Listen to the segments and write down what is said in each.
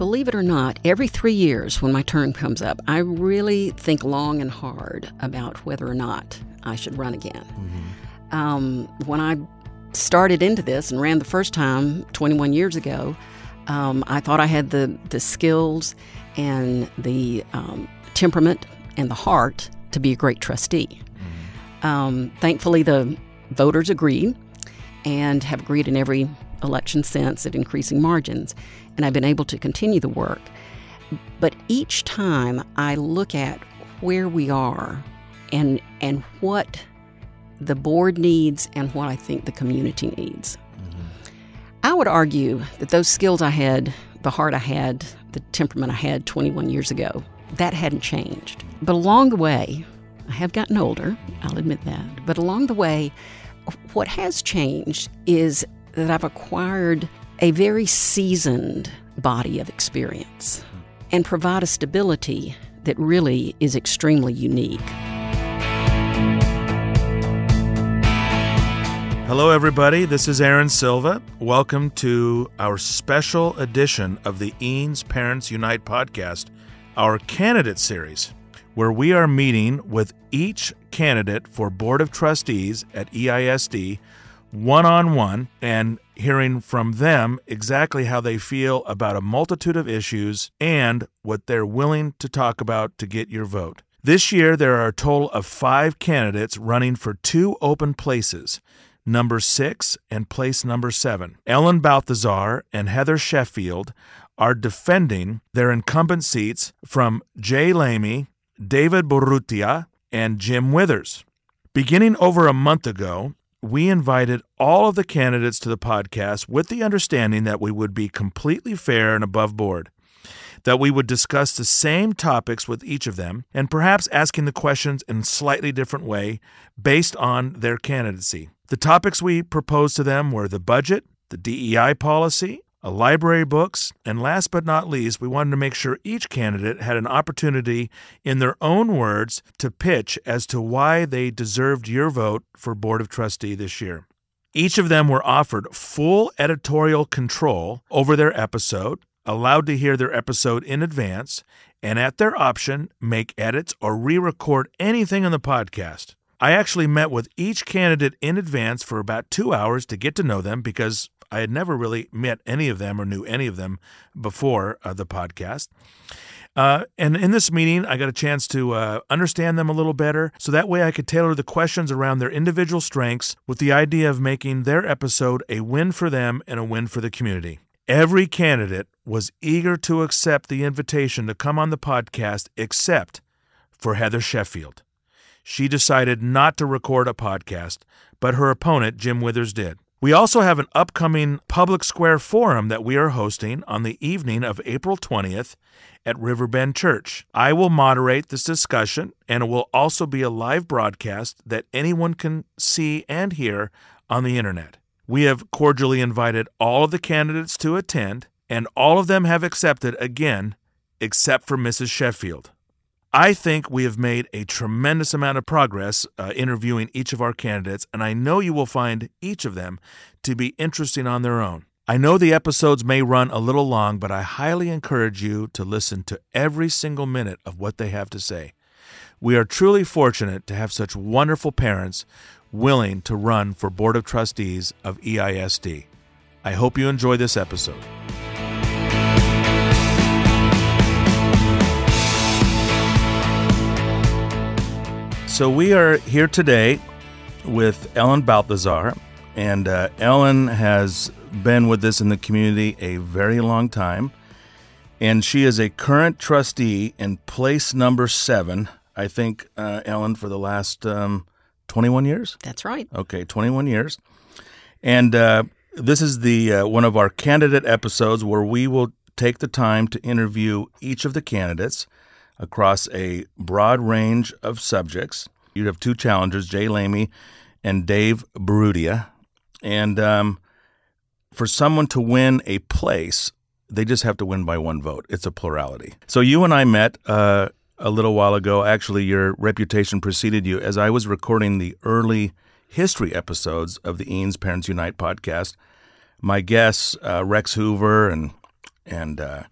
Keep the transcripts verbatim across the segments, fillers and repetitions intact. believe it or not, every three years when my term comes up, I really think long and hard about whether or not I should run again. Mm-hmm. Um, when I started into this and ran the first time twenty-one years ago, um, I thought I had the, the skills and the um, temperament and the heart to be a great trustee. Mm-hmm. Um, thankfully, the voters agreed and have agreed in every election since at increasing margins, and I've been able to continue the work. But each time I look at where we are and and what the board needs and what I think the community needs. Mm-hmm. I would argue that those skills I had, the heart I had, the temperament I had twenty-one years ago, that hadn't changed. But along the way, I have gotten older, I'll admit that, but along the way, what has changed is that I've acquired a very seasoned body of experience and provide a stability that really is extremely unique. Hello, everybody. This is Aaron Silva. Welcome to our special edition of the Eanes Parents Unite podcast, our candidate series, where we are meeting with each candidate for Board of Trustees at E I S D one-on-one and hearing from them exactly how they feel about a multitude of issues and what they're willing to talk about to get your vote. This year, there are a total of five candidates running for two open places, number six and place number seven. Ellen Balthazar and Heather Sheffield are defending their incumbent seats from Jay Lamy, David Barrutia, and Jim Withers. Beginning over a month ago, we invited all of the candidates to the podcast with the understanding that we would be completely fair and above board, that we would discuss the same topics with each of them, and perhaps asking the questions in a slightly different way based on their candidacy. The topics we proposed to them were the budget, the D E I policy, a library books, and last but not least, we wanted to make sure each candidate had an opportunity in their own words to pitch as to why they deserved your vote for Board of Trustee this year. Each of them were offered full editorial control over their episode, allowed to hear their episode in advance, and at their option, make edits or re-record anything in the podcast. I actually met with each candidate in advance for about two hours to get to know them because I had never really met any of them or knew any of them before uh, the podcast. Uh, and in this meeting, I got a chance to uh, understand them a little better, so that way I could tailor the questions around their individual strengths with the idea of making their episode a win for them and a win for the community. Every candidate was eager to accept the invitation to come on the podcast except for Heather Sheffield. She decided not to record a podcast, but her opponent, Jim Withers, did. We also have an upcoming public square forum that we are hosting on the evening of April twentieth at Riverbend Church. I will moderate this discussion, and it will also be a live broadcast that anyone can see and hear on the internet. We have cordially invited all of the candidates to attend, and all of them have accepted again, except for Missus Sheffield. I think we have made a tremendous amount of progress uh, interviewing each of our candidates, and I know you will find each of them to be interesting on their own. I know the episodes may run a little long, but I highly encourage you to listen to every single minute of what they have to say. We are truly fortunate to have such wonderful parents willing to run for Board of Trustees of E I S D. I hope you enjoy this episode. So we are here today with Ellen Balthazar, and uh, Ellen has been with us in the community a very long time, and she is a current trustee in place number seven, I think, uh, Ellen, for the last um, twenty-one years? That's right. Okay, twenty-one years. And uh, this is the uh, one of our candidate episodes where we will take the time to interview each of the candidates across a broad range of subjects. You have two challengers, Jay Lamy and Dave Barrutia. And um, for someone to win a place, they just have to win by one vote. It's a plurality. So you and I met uh, a little while ago. Actually, your reputation preceded you as I was recording the early history episodes of the Eanes Parents Unite podcast. My guests, uh, Rex Hoover and, and uh,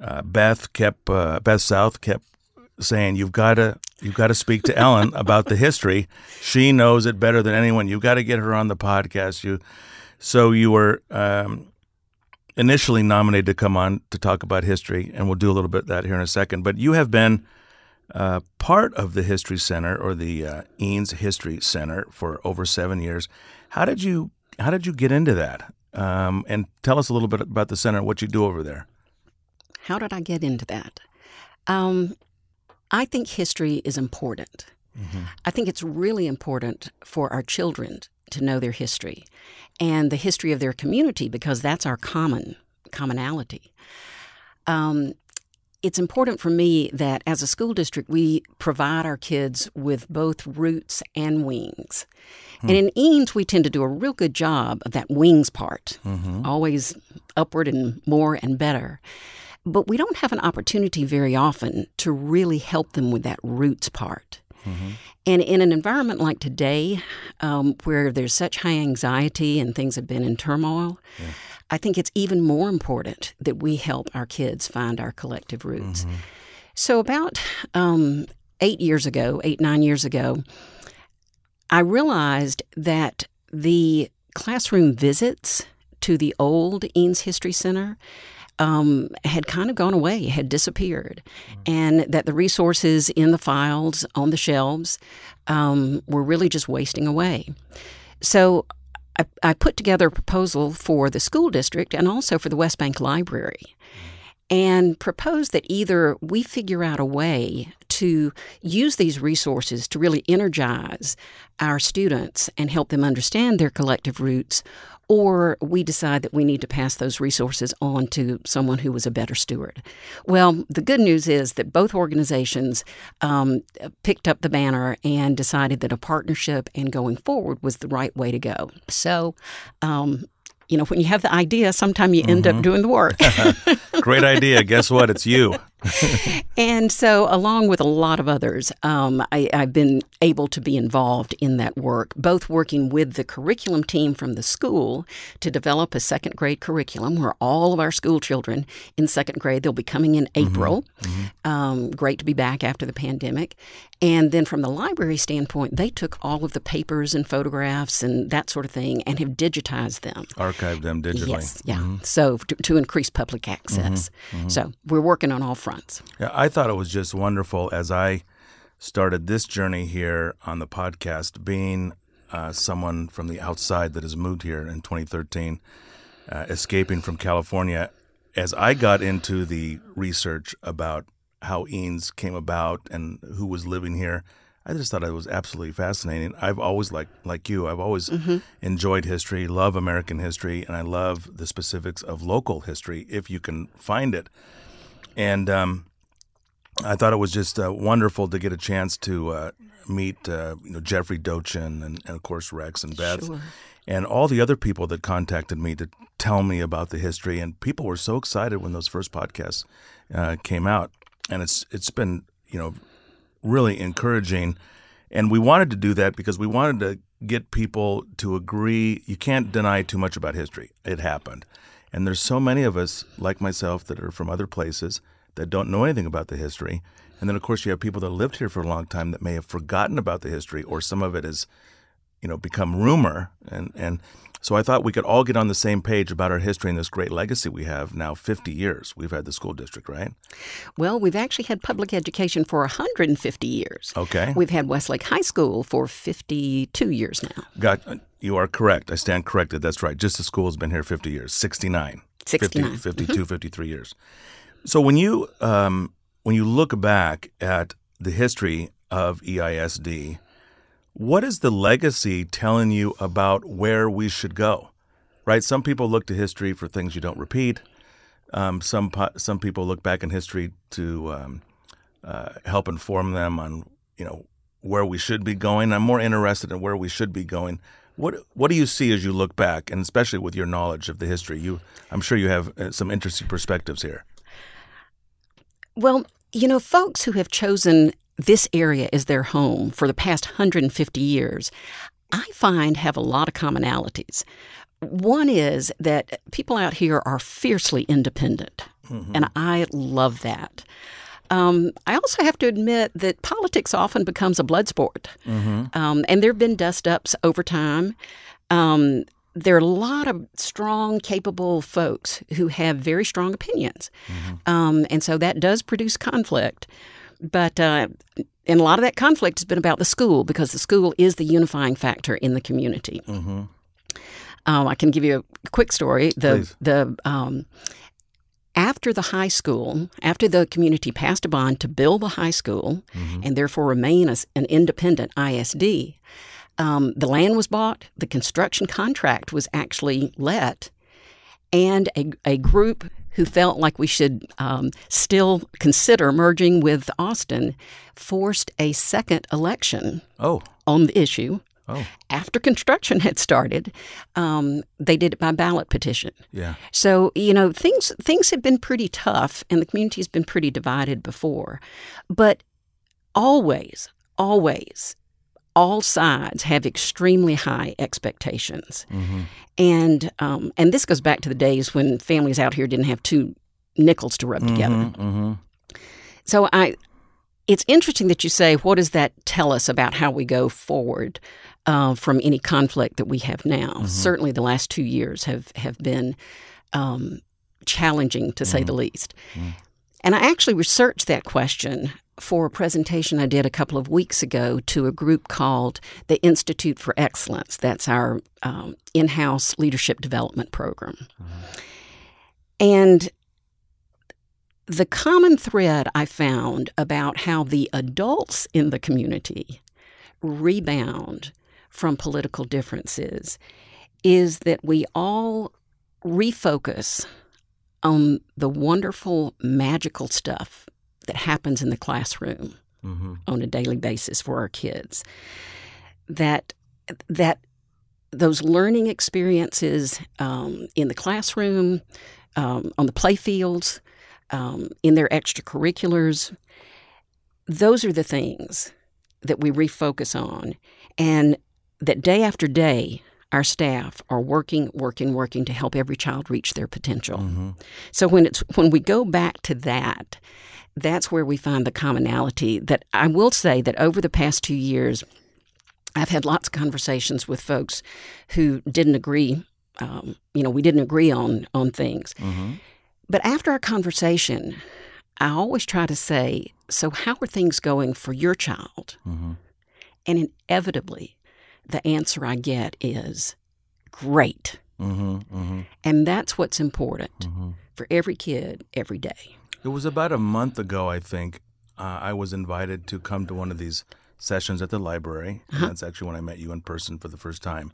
uh, Beth kept uh, Beth South kept saying, "You've got to you've got to speak to Ellen about the history. She knows it better than anyone. You've got to get her on the podcast." You, so you were um, initially nominated to come on to talk about history, and we'll do a little bit of that here in a second. But you have been uh, part of the History Center, or the uh, Eanes History Center, for over seven years. How did you how did you get into that? Um, and tell us a little bit about the center and what you do over there. How did I get into that? Um, I think history is important. Mm-hmm. I think it's really important for our children to know their history and the history of their community, because that's our common commonality. Um, it's important for me that as a school district, we provide our kids with both roots and wings. Hmm. And in Eanes, we tend to do a real good job of that wings part, mm-hmm. always upward and more and better. But we don't have an opportunity very often to really help them with that roots part. Mm-hmm. And in an environment like today, um, where there's such high anxiety and things have been in turmoil, yeah. I think it's even more important that we help our kids find our collective roots. Mm-hmm. So about um, eight years ago, eight, nine years ago, I realized that the classroom visits to the old Eanes History Center Um, had kind of gone away, had disappeared, and that the resources in the files on the shelves um, were really just wasting away. So I, I put together a proposal for the school district and also for the West Bank Library, and proposed that either we figure out a way to use these resources to really energize our students and help them understand their collective roots, or we decide that we need to pass those resources on to someone who was a better steward. Well, the good news is that both organizations um, picked up the banner and decided that a partnership and going forward was the right way to go. So, um, you know, when you have the idea, sometimes you mm-hmm. end up doing the work. Great idea. Guess what? It's you. And so, along with a lot of others, um, I, I've been able to be involved in that work, both working with the curriculum team from the school to develop a second grade curriculum where all of our school children in second grade, they'll be coming in April. Mm-hmm. Um, great to be back after the pandemic. And then from the library standpoint, they took all of the papers and photographs and that sort of thing and have digitized them. Archived them digitally. Yes, yeah. Mm-hmm. So to, to increase public access. Mm-hmm. Mm-hmm. So we're working on all fronts. Yeah, I thought it was just wonderful as I started this journey here on the podcast, being uh, someone from the outside that has moved here in twenty thirteen, uh, escaping from California. As I got into the research about how Eanes came about and who was living here, I just thought it was absolutely fascinating. I've always, like like you, I've always mm-hmm. enjoyed history, love American history, and I love the specifics of local history, if you can find it. And um, I thought it was just uh, wonderful to get a chance to uh, meet uh, you know, Jeffrey Dochen and, and, of course, Rex and Beth. Sure. And all the other people that contacted me to tell me about the history. And people were so excited when those first podcasts uh, came out. And it's it's been, you know, really encouraging. And we wanted to do that because we wanted to get people to agree. You can't deny too much about history. It happened. And there's so many of us, like myself, that are from other places that don't know anything about the history. And then, of course, you have people that lived here for a long time that may have forgotten about the history, or some of it has, you know, become rumor. And, and so I thought we could all get on the same page about our history and this great legacy we have now. fifty years we've had the school district, right? Well, we've actually had public education for one hundred fifty years. Okay. We've had Westlake High School for fifty-two years now. Got. You are correct. I stand corrected. That's right. Just the school has been here fifty years, sixty-nine, sixty-nine. fifty, fifty-two, mm-hmm. fifty-three years. So when you um, when you look back at the history of E I S D, what is the legacy telling you about where we should go? Right? Some people look to history for things you don't repeat. Um, some some people look back in history to um, uh, help inform them on, you know, where we should be going. I'm more interested in where we should be going. What what do you see as you look back, and especially with your knowledge of the history? You, I'm sure you have some interesting perspectives here. Well, you know, folks who have chosen this area as their home for the past one hundred fifty years, I find have a lot of commonalities. One is that people out here are fiercely independent. Mm-hmm. And I love that. Um, I also have to admit that politics often becomes a blood sport. Mm-hmm. Um, and there have been dust-ups over time. Um, there are a lot of strong, capable folks who have very strong opinions. Mm-hmm. Um, and so that does produce conflict. But uh, and a lot of that conflict has been about the school, because the school is the unifying factor in the community. Mm-hmm. Um, I can give you a quick story. The Please. the um, after the high school, after the community passed a bond to build the high school, mm-hmm. and therefore remain as an independent I S D, um, the land was bought, the construction contract was actually let, and a, a group who felt like we should um, still consider merging with Austin forced a second election oh. on the issue. Oh. After construction had started, um, they did it by ballot petition. Yeah. So, you know, things things have been pretty tough, and the community has been pretty divided before. But always, always, all sides have extremely high expectations. Mm-hmm. And um, and this goes back to the days when families out here didn't have two nickels to rub mm-hmm, together. Mm-hmm. So I, it's interesting that you say, what does that tell us about how we go forward? Uh, from any conflict that we have now. Mm-hmm. Certainly the last two years have, have been um, challenging, to mm-hmm. say the least. Mm-hmm. And I actually researched that question for a presentation I did a couple of weeks ago to a group called the Institute for Excellence. That's our um, in-house leadership development program. Mm-hmm. And the common thread I found about how the adults in the community rebound from political differences is that we all refocus on the wonderful, magical stuff that happens in the classroom mm-hmm. on a daily basis for our kids. That that those learning experiences um, in the classroom, um, on the play fields, um, in their extracurriculars, those are the things that we refocus on. And that day after day, our staff are working, working, working to help every child reach their potential. Mm-hmm. So when it's when we go back to that, that's where we find the commonality. That I will say that over the past two years, I've had lots of conversations with folks who didn't agree. Um, you know, we didn't agree on, on things. Mm-hmm. But after our conversation, I always try to say, so how are things going for your child? Mm-hmm. And inevitably, the answer I get is great. Mm-hmm, mm-hmm. And that's what's important mm-hmm. for every kid, every day. It was about a month ago, I think, uh, I was invited to come to one of these sessions at the library. Uh-huh. And that's actually when I met you in person for the first time.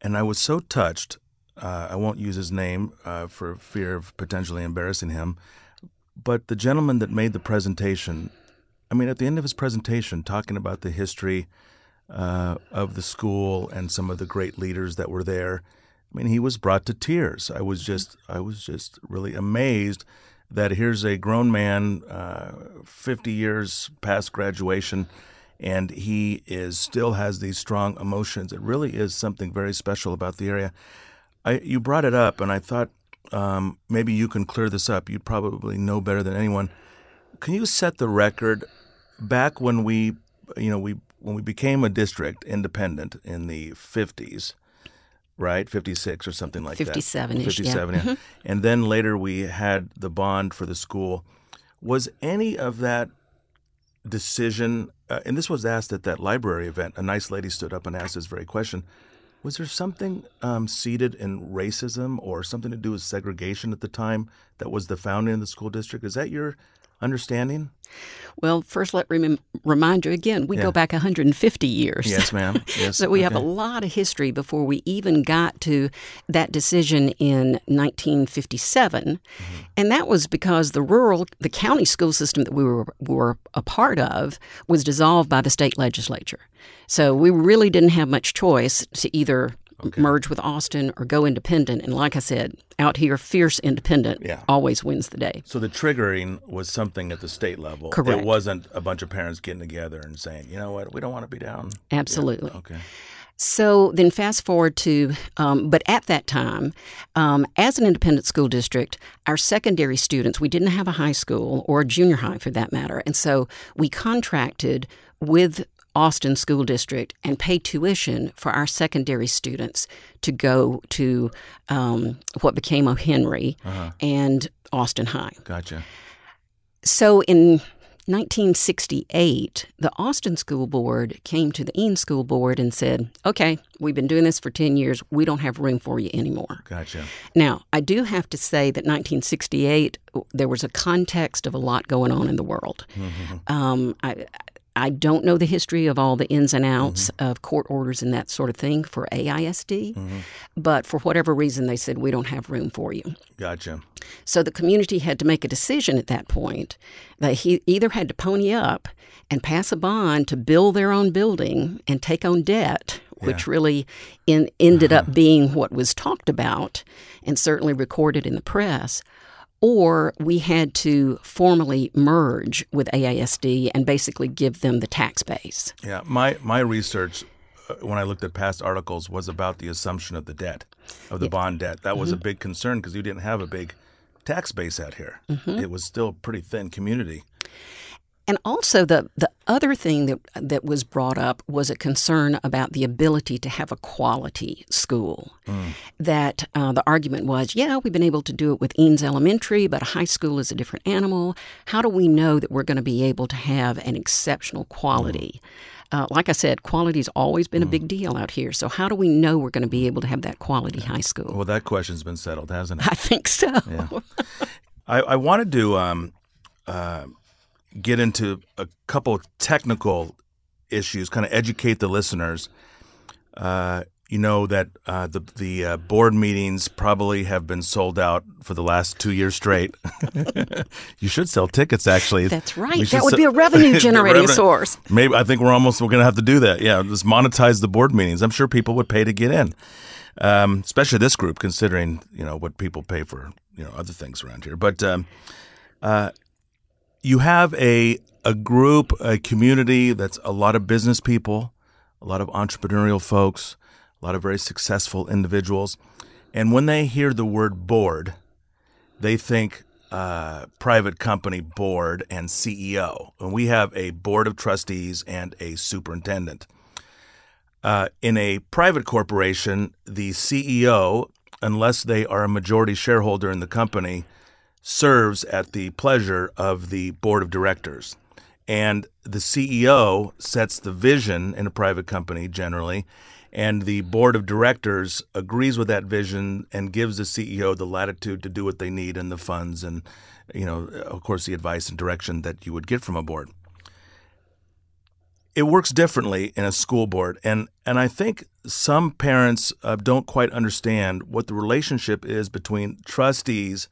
And I was so touched. Uh, I won't use his name uh, for fear of potentially embarrassing him. But the gentleman that made the presentation, I mean, at the end of his presentation, talking about the history uh, of the school and some of the great leaders that were there, I mean, he was brought to tears. I was just, I was just really amazed that here's a grown man, uh, fifty years past graduation, and he is still has these strong emotions. It really is something very special about the area. I, you brought it up, and I thought, Um, maybe you can clear this up. You probably know better than anyone. Can you set the record back when we, you know, we when we became a district independent in the fifties, right? fifty-six or something like fifty-seven that. fifty-seven-ish, yeah. yeah. Mm-hmm. And then later we had the bond for the school. Was any of that decision, uh, and this was asked at that library event, a nice lady stood up and asked this very question. Was there something um, seated in racism or something to do with segregation at the time that was the founding of the school district? Is that your understanding? Well, first, let me remind you again, we yeah. go back one hundred fifty years. Yes, ma'am. Yes. So we okay. have a lot of history before we even got to that decision in nineteen fifty-seven. Mm-hmm. And that was because the rural, the county school system that we were, were a part of was dissolved by the state legislature. So we really didn't have much choice to either okay. merge with Austin or go independent. And like I said, out here, fierce independent yeah. always wins the day. So the triggering was something at the state level. Correct. It wasn't a bunch of parents getting together and saying, you know what, we don't want to be down. Absolutely. Yeah. Okay. So then fast forward to, um, but at that time, um, as an independent school district, our secondary students, we didn't have a high school or a junior high for that matter. And so we contracted with Austin School District and pay tuition for our secondary students to go to um, what became O'Henry uh-huh. and Austin High. Gotcha. So in nineteen sixty-eight, the Austin School Board came to the Eanes School Board and said, okay, we've been doing this for ten years. We don't have room for you anymore. Gotcha. Now, I do have to say that nineteen sixty-eight, there was a context of a lot going on in the world. Mm-hmm. Um, I I don't know the history of all the ins and outs mm-hmm. of court orders and that sort of thing for A I S D, mm-hmm. but for whatever reason, they said, we don't have room for you. Gotcha. So the community had to make a decision at that point that he either had to pony up and pass a bond to build their own building and take on debt, yeah. which really in, ended uh-huh. up being what was talked about and certainly recorded in the press, or we had to formally merge with A I S D and basically give them the tax base. Yeah, my, my research, uh, when I looked at past articles, was about the assumption of the debt, of the yeah. bond debt. That was mm-hmm. a big concern because you didn't have a big tax base out here. Mm-hmm. It was still a pretty thin community. And also the, the other thing that that was brought up was a concern about the ability to have a quality school. Mm. That uh, the argument was, yeah, we've been able to do it with Eanes Elementary, but a high school is a different animal. How do we know that we're going to be able to have an exceptional quality? Mm. Uh, like I said, quality's always been mm. a big deal out here. So how do we know we're going to be able to have that quality yeah. high school? Well, that question's been settled, hasn't it? I think so. Yeah. I, I wanted to... Um, uh, get into a couple technical issues, kind of educate the listeners. Uh, you know that uh, the, the uh, board meetings probably have been sold out for the last two years straight. You should sell tickets, actually. That's right. That would se- be a revenue-generating source. Maybe I think we're almost we're going to have to do that. Yeah, just monetize the board meetings. I'm sure people would pay to get in, um, especially this group, considering you know what people pay for you know other things around here. But um, uh, you have a a group, a community that's a lot of business people, a lot of entrepreneurial folks, a lot of very successful individuals. And when they hear the word board, they think uh, private company board and C E O. And we have a board of trustees and a superintendent. Uh, in a private corporation, the C E O, unless they are a majority shareholder in the company, serves at the pleasure of the board of directors. And the C E O sets the vision in a private company generally, and the board of directors agrees with that vision and gives the C E O the latitude to do what they need and the funds and, you know, of course, the advice and direction that you would get from a board. It works differently in a school board, and, and I think some parents uh, don't quite understand what the relationship is between trustees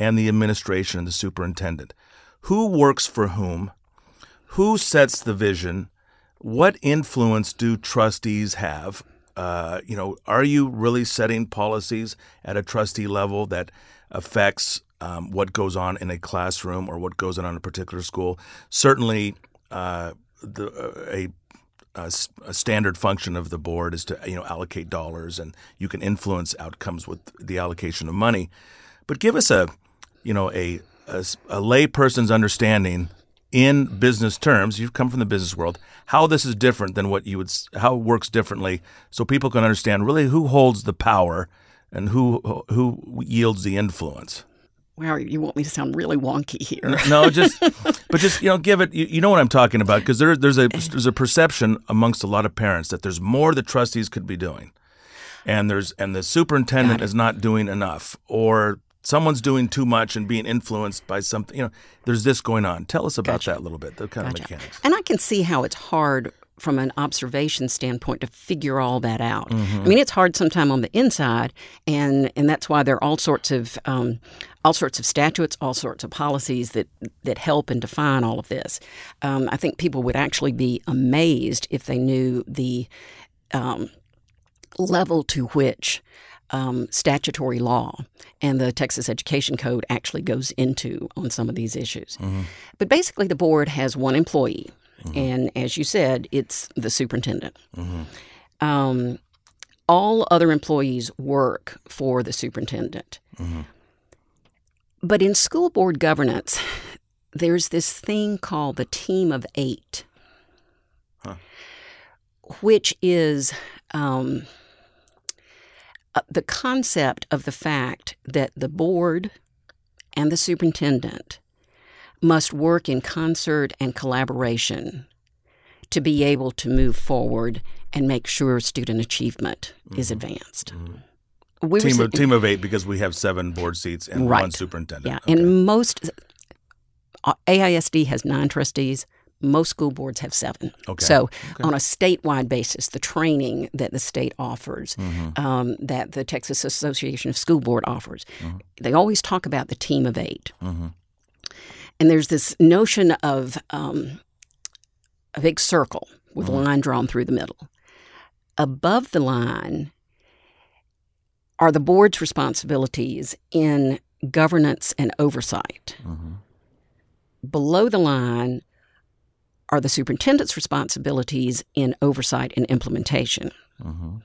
and the administration and the superintendent. Who works for whom? Who sets the vision? What influence do trustees have? Uh, you know, are you really setting policies at a trustee level that affects um, what goes on in a classroom or what goes on in a particular school? Certainly, uh, the, uh, a A, a standard function of the board is to you know allocate dollars, and you can influence outcomes with the allocation of money. But give us a you know a a, a layperson's understanding in business terms. You've come from the business world. How this is different than what you would how it works differently, so people can understand really who holds the power and who who yields the influence. Wow, you want me to sound really wonky here? No, just but just you know give it. You, you know what I'm talking about because there there's a there's a perception amongst a lot of parents that there's more the trustees could be doing, and there's and the superintendent is not doing enough or someone's doing too much and being influenced by something. You know, there's this going on. Tell us about gotcha. that a little bit. The kind gotcha. of mechanics. And I can see how it's hard from an observation standpoint to figure all that out. Mm-hmm. I mean, it's hard sometimes on the inside, and, and that's why there are all sorts of um, all sorts of statutes, all sorts of policies that that help and define all of this. Um, I think people would actually be amazed if they knew the um, level to which Um, statutory law and the Texas Education Code actually goes into on some of these issues. Mm-hmm. But basically, the board has one employee, mm-hmm. and as you said, it's the superintendent. Mm-hmm. um, all other employees work for the superintendent. Mm-hmm. But in school board governance, there's this thing called the team of eight, huh. which is um, the concept of the fact that the board and the superintendent must work in concert and collaboration to be able to move forward and make sure student achievement mm-hmm. is advanced. Mm-hmm. We team, were, of, team of eight because we have seven board seats and right. one superintendent. Yeah, okay. And most A I S D has nine trustees. Most school boards have seven. Okay. So okay. on a statewide basis, the training that the state offers, mm-hmm. um, that the Texas Association of School Board offers, mm-hmm. they always talk about the team of eight. Mm-hmm. And there's this notion of um, a big circle with mm-hmm. a line drawn through the middle. Above the line are the board's responsibilities in governance and oversight. Mm-hmm. Below the line are the superintendent's responsibilities in oversight and implementation. Mm-hmm.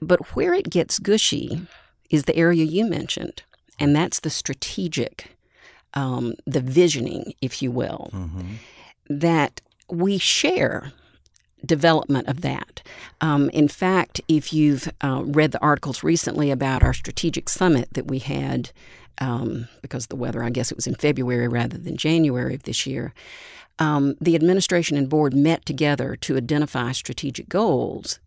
But where it gets gushy is the area you mentioned, and that's the strategic, um, the visioning, if you will, mm-hmm. that we share development of that. Um, in fact, if you've uh, read the articles recently about our strategic summit that we had, um, because of the weather, I guess it was in February rather than January of this year, um, the administration and board met together to identify strategic goals.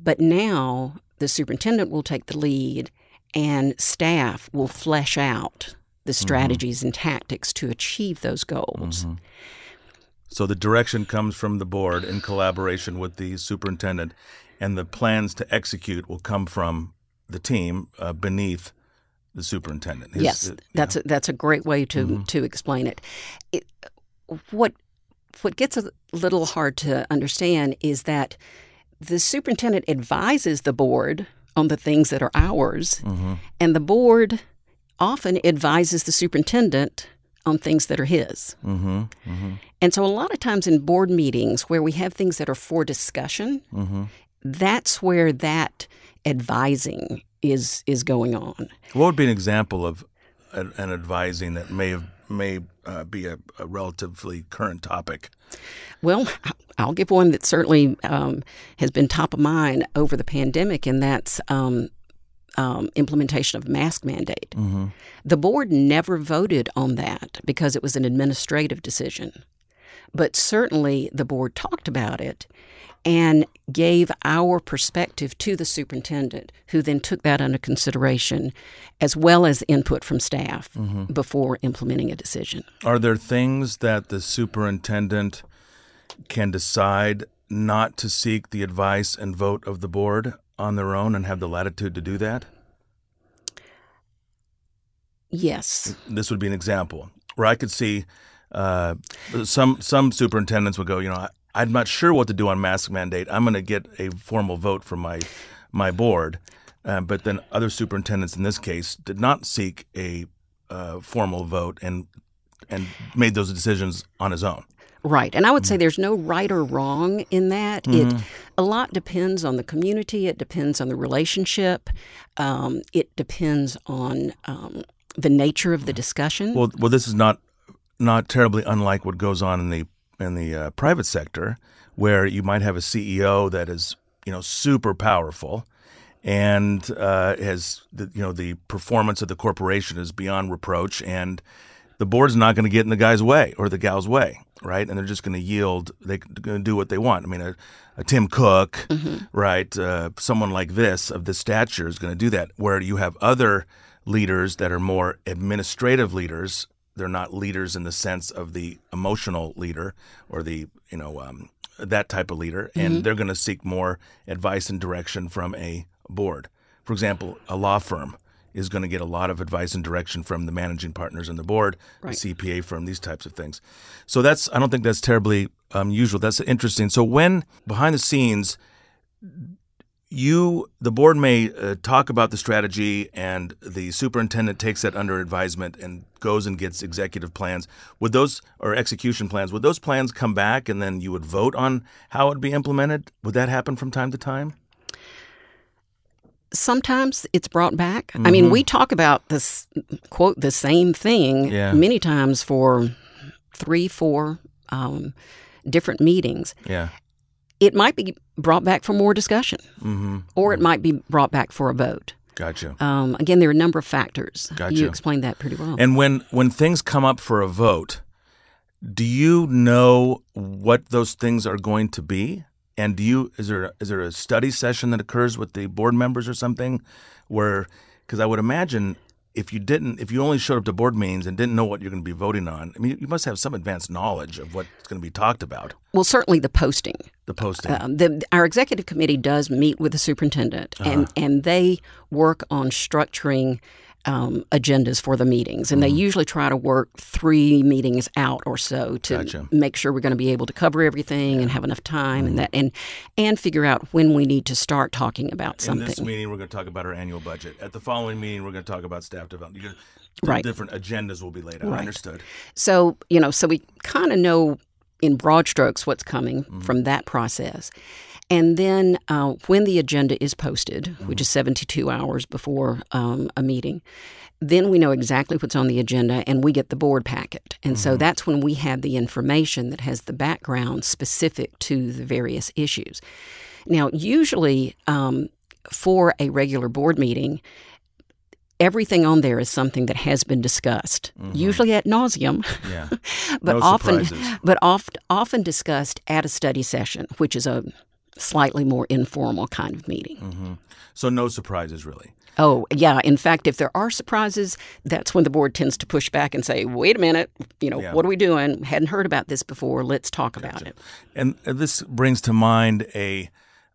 But now the superintendent will take the lead and staff will flesh out the strategies mm-hmm. and tactics to achieve those goals. Mm-hmm. So the direction comes from the board in collaboration with the superintendent, and the plans to execute will come from the team uh, beneath the superintendent. His, yes, uh, that's a, that's a great way to, mm-hmm. to explain it. it what, what gets a little hard to understand is that the superintendent advises the board on the things that are ours, mm-hmm. and the board often advises the superintendent on things that are his. Mm-hmm, mm-hmm. And so a lot of times in board meetings where we have things that are for discussion, mm-hmm. that's where that advising is is going on. What would be an example of an, an advising that may have, may uh, be a, a relatively current topic? Well, I'll give one that certainly um, has been top of mind over the pandemic, and that's um, Um, implementation of mask mandate. Mm-hmm. The board never voted on that because it was an administrative decision. But certainly the board talked about it and gave our perspective to the superintendent, who then took that under consideration as well as input from staff mm-hmm. before implementing a decision. Are there things that the superintendent can decide not to seek the advice and vote of the board on their own and have the latitude to do that? Yes. This would be an example where I could see uh, some some superintendents would go, you know, I, I'm not sure what to do on mask mandate. I'm going to get a formal vote from my my board. Uh, but then other superintendents in this case did not seek a uh, formal vote and and made those decisions on his own. Right. And I would say there's no right or wrong in that. Mm-hmm. It a lot depends on the community. It depends on the relationship. Um, it depends on um, the nature of the discussion. Well, well, this is not not terribly unlike what goes on in the in the uh, private sector, where you might have a C E O that is, you know, super powerful, and uh, has the, you know, the performance of the corporation is beyond reproach, and the board's not going to get in the guy's way or the gal's way, right? And they're just going to yield. They're going to do what they want. I mean, a, a Tim Cook, mm-hmm. right, uh, someone like this of this stature is going to do that, where you have other leaders that are more administrative leaders. They're not leaders in the sense of the emotional leader or the, you know, um, that type of leader. Mm-hmm. And they're going to seek more advice and direction from a board. For example, a law firm is going to get a lot of advice and direction from the managing partners on the board, right. the C P A firm, these types of things. So that's, I don't think that's terribly unusual. That's interesting. So when, behind the scenes, You, the board may uh, talk about the strategy, and the superintendent takes that under advisement and goes and gets executive plans. Would those, or execution plans, would those plans come back and then you would vote on how it would be implemented? Would that happen from time to time? Sometimes it's brought back. Mm-hmm. I mean, we talk about this, quote, the same thing yeah. many times for three, four um, different meetings. Yeah. It might be brought back for more discussion, mm-hmm. or it might be brought back for a vote. Gotcha. Um, again, there are a number of factors. Gotcha. You explained that pretty well. And when, when things come up for a vote, do you know what those things are going to be? And do you is there is there a study session that occurs with the board members or something, where, because I would imagine if you didn't, if you only showed up to board meetings and didn't know what you're going to be voting on, I mean, you must have some advanced knowledge of what's going to be talked about. Well, certainly the posting. The posting. Uh, the, our executive committee does meet with the superintendent, uh-huh. and, and they work on structuring um, agendas for the meetings. And mm-hmm. they usually try to work three meetings out or so to gotcha. make sure we're going to be able to cover everything and have enough time mm-hmm. and that, and and figure out when we need to start talking about something. In this meeting, we're going to talk about our annual budget. At the following meeting, we're going to talk about staff development. You're, right. Different agendas will be laid out. Right. Understood. So, you know, so we kind of know in broad strokes what's coming mm-hmm. from that process. And then uh, when the agenda is posted, mm-hmm. which is seventy-two hours before um, a meeting, then we know exactly what's on the agenda, and we get the board packet. And mm-hmm. so that's when we have the information that has the background specific to the various issues. Now, usually um, for a regular board meeting, everything on there is something that has been discussed, mm-hmm. usually ad nauseum, yeah. but no often, surprises. but oft, often discussed at a study session, which is a slightly more informal kind of meeting. Mm-hmm. So no surprises, really. Oh, yeah. In fact, if there are surprises, that's when the board tends to push back and say, wait a minute, you know, yeah. what are we doing? Hadn't heard about this before. Let's talk gotcha. about it. And this brings to mind a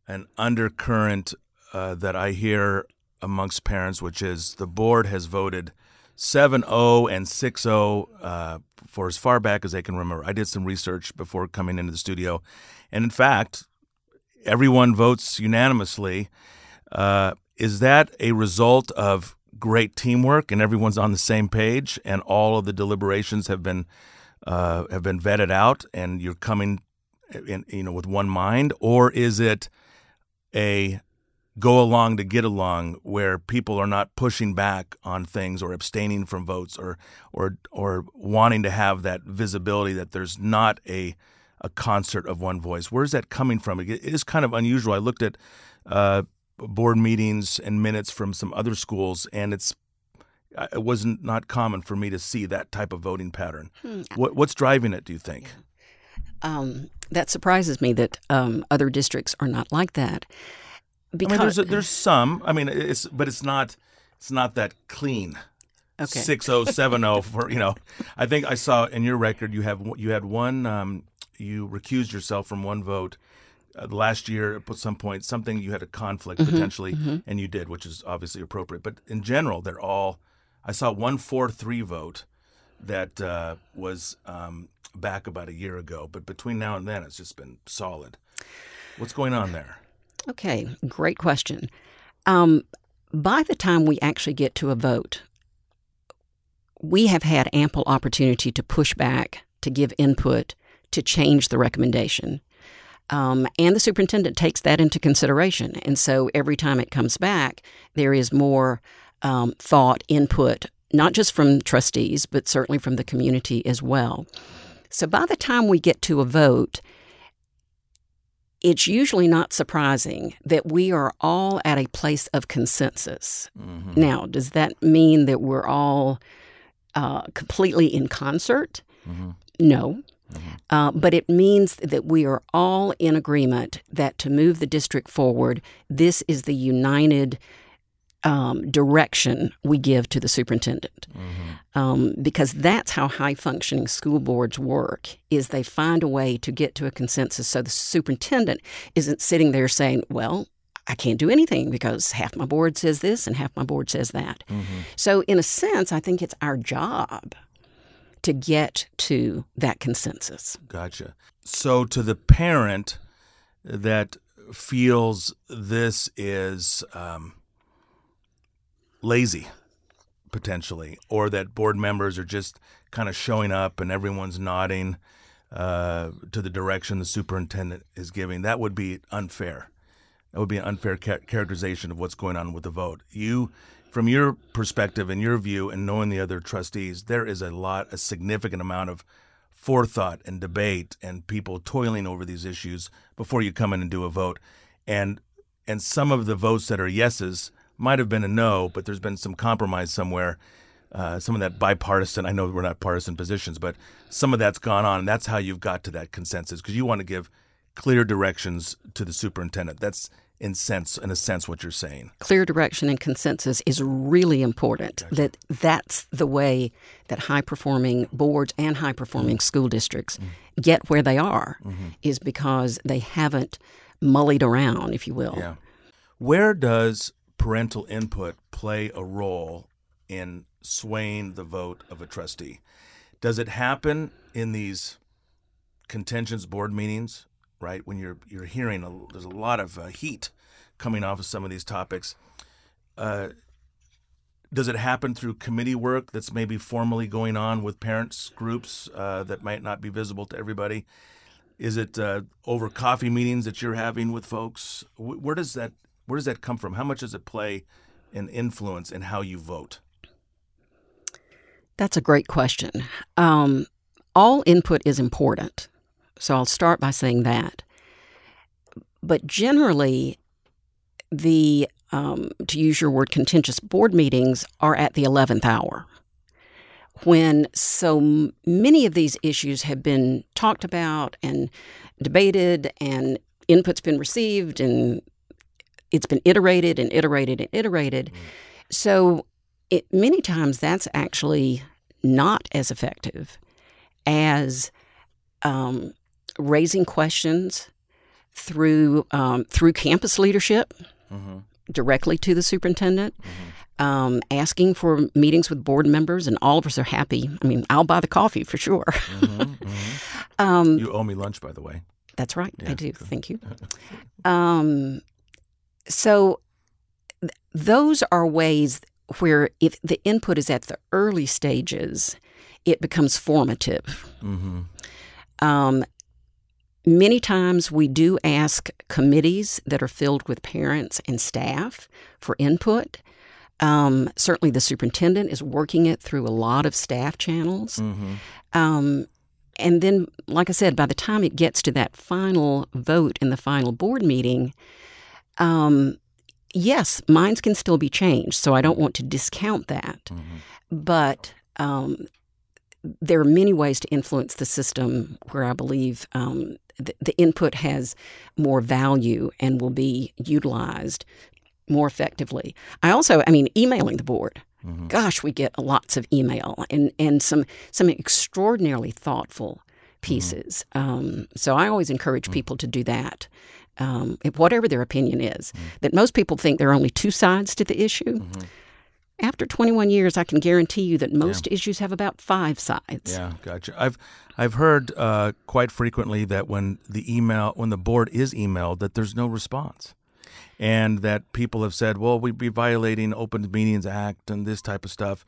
an undercurrent uh, that I hear amongst parents, which is the board has voted seven oh and six oh uh, for as far back as they can remember. I did some research before coming into the studio. And in fact, everyone votes unanimously. Uh, is that a result of great teamwork and everyone's on the same page and all of the deliberations have been uh, have been vetted out and you're coming in, you know, with one mind? Or is it a go along to get along where people are not pushing back on things or abstaining from votes or or or wanting to have that visibility that there's not a a concert of one voice? Where's that coming from? It is kind of unusual. I looked at uh, board meetings and minutes from some other schools, and it's it wasn't not common for me to see that type of voting pattern. Hmm. What, what's driving it, do you think? Um, that surprises me that um, other districts are not like that. Because I mean, there's a, there's some. I mean, it's but it's not it's not that clean. Okay. six oh, seven oh for, you know. I think I saw in your record you have you had one. Um, You recused yourself from one vote uh, last year at some point, something you had a conflict mm-hmm, potentially, mm-hmm. and you did, which is obviously appropriate. But in general, they're all – I saw one four three vote that uh, was um, back about a year ago. But between now and then, it's just been solid. What's going on there? Okay, great question. Um, by the time we actually get to a vote, we have had ample opportunity to push back, to give input, to change the recommendation. Um, and the superintendent takes that into consideration. And so every time it comes back, there is more um, thought, input, not just from trustees, but certainly from the community as well. So by the time we get to a vote, it's usually not surprising that we are all at a place of consensus. Mm-hmm. Now, does that mean that we're all uh, completely in concert? Mm-hmm. No. Mm-hmm. Uh, but it means that we are all in agreement that to move the district forward, this is the united um, direction we give to the superintendent. Mm-hmm. Um, because that's how high-functioning school boards work, is they find a way to get to a consensus so the superintendent isn't sitting there saying, well, I can't do anything because half my board says this and half my board says that. Mm-hmm. So in a sense, I think it's our job to get to that consensus. Gotcha. So to the parent that feels this is um, lazy, potentially, or that board members are just kind of showing up and everyone's nodding uh, to the direction the superintendent is giving, that would be unfair. That would be an unfair ca- characterization of what's going on with the vote. You, from your perspective and your view and knowing the other trustees, there is a lot, a significant amount of forethought and debate and people toiling over these issues before you come in and do a vote. And and some of the votes that are yeses might have been a no, but there's been some compromise somewhere. Uh, some of that bipartisan, I know we're not partisan positions, but some of that's gone on. And that's how you've got to that consensus, because you want to give clear directions to the superintendent. That's in sense, in a sense, what you're saying. Clear direction and consensus is really important. Gotcha. That that's the way that high-performing boards and high-performing mm. school districts mm. get where they are, mm-hmm. is because they haven't mullied around, if you will. Yeah. Where does parental input play a role in swaying the vote of a trustee? Does it happen in these contentious board meetings? Right, when you're you're hearing a, there's a lot of uh, heat coming off of some of these topics, uh, does it happen through committee work that's maybe formally going on with parents groups uh, that might not be visible to everybody? Is it uh, over coffee meetings that you're having with folks? W- where does that where does that come from? How much does it play an influence in how you vote? That's a great question. Um, all input is important. So I'll start by saying that. But generally, the, um, to use your word, contentious board meetings are at the eleventh hour, when so many of these issues have been talked about and debated and input's been received and it's been iterated and iterated and iterated. Mm-hmm. So it, many times that's actually not as effective as um, raising questions through um, through campus leadership, mm-hmm. directly to the superintendent, mm-hmm. um, asking for meetings with board members, and all of us are happy. I mean, I'll buy the coffee for sure. Mm-hmm, mm-hmm. um, you owe me lunch, by the way. That's right. Yeah, I do. Cool. Thank you. um, so th- those are ways where if the input is at the early stages, it becomes formative. Mm-hmm. Um, many times we do ask committees that are filled with parents and staff for input. Um, certainly the superintendent is working it through a lot of staff channels. Mm-hmm. Um, and then, like I said, by the time it gets to that final vote in the final board meeting, um, yes, minds can still be changed. So I don't want to discount that. Mm-hmm. But um there are many ways to influence the system where I believe um, th- the input has more value and will be utilized more effectively. I also, I mean, emailing the board. Mm-hmm. Gosh, we get lots of email and, and some, some extraordinarily thoughtful pieces. Mm-hmm. Um, so I always encourage mm-hmm. people to do that, um, whatever their opinion is. Mm-hmm. That most people think there are only two sides to the issue. Mm-hmm. After twenty-one years, I can guarantee you that most yeah. issues have about five sides. Yeah, gotcha. I've I've heard uh, quite frequently that when the email, when the board is emailed, that there's no response, and that people have said, "Well, we'd be violating Open Meetings Act and this type of stuff."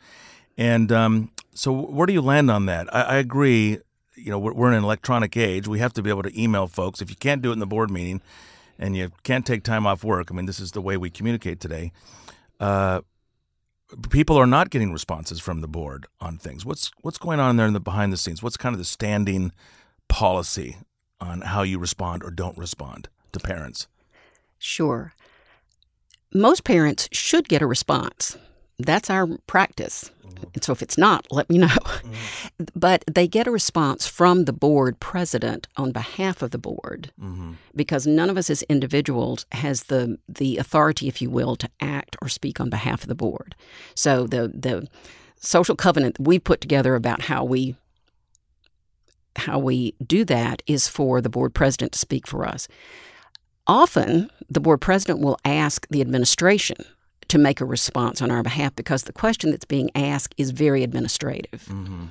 And um, so, where do you land on that? I, I agree. You know, we're, we're in an electronic age. We have to be able to email folks. If you can't do it in the board meeting, and you can't take time off work, I mean, this is the way we communicate today. Uh, People are not getting responses from the board on things. What's what's going on there in the behind the scenes? What's kind of the standing policy on how you respond or don't respond to parents? Sure. Most parents should get a response. That's our practice. Mm-hmm. And so if it's not, let me know. Mm-hmm. But they get a response from the board president on behalf of the board, mm-hmm. because none of us as individuals has the the authority, if you will, to act or speak on behalf of the board. So the the social covenant we put together about how we how we do that is for the board president to speak for us. Often the board president will ask the administration to make a response on our behalf, because the question that's being asked is very administrative. Mm-hmm.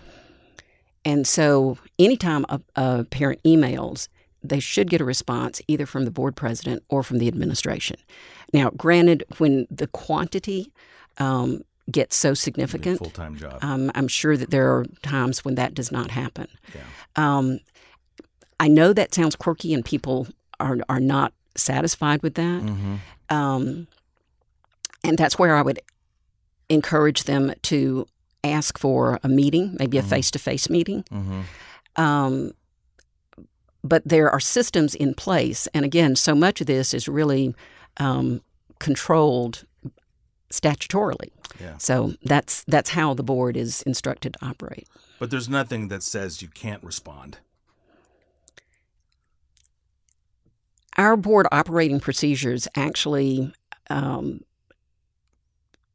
And so anytime a, a parent emails, they should get a response either from the board president or from the administration. Now, granted, when the quantity um, gets so significant, full-time job. Um, I'm sure that there are times when that does not happen. Yeah. Um, I know that sounds quirky and people are are not satisfied with that. Mm-hmm. Um, and that's where I would encourage them to ask for a meeting, maybe a mm-hmm. face-to-face meeting. Mm-hmm. Um, but there are systems in place. And again, so much of this is really um, controlled statutorily. Yeah. So that's that's how the board is instructed to operate. But there's nothing that says you can't respond. Our board operating procedures actually um,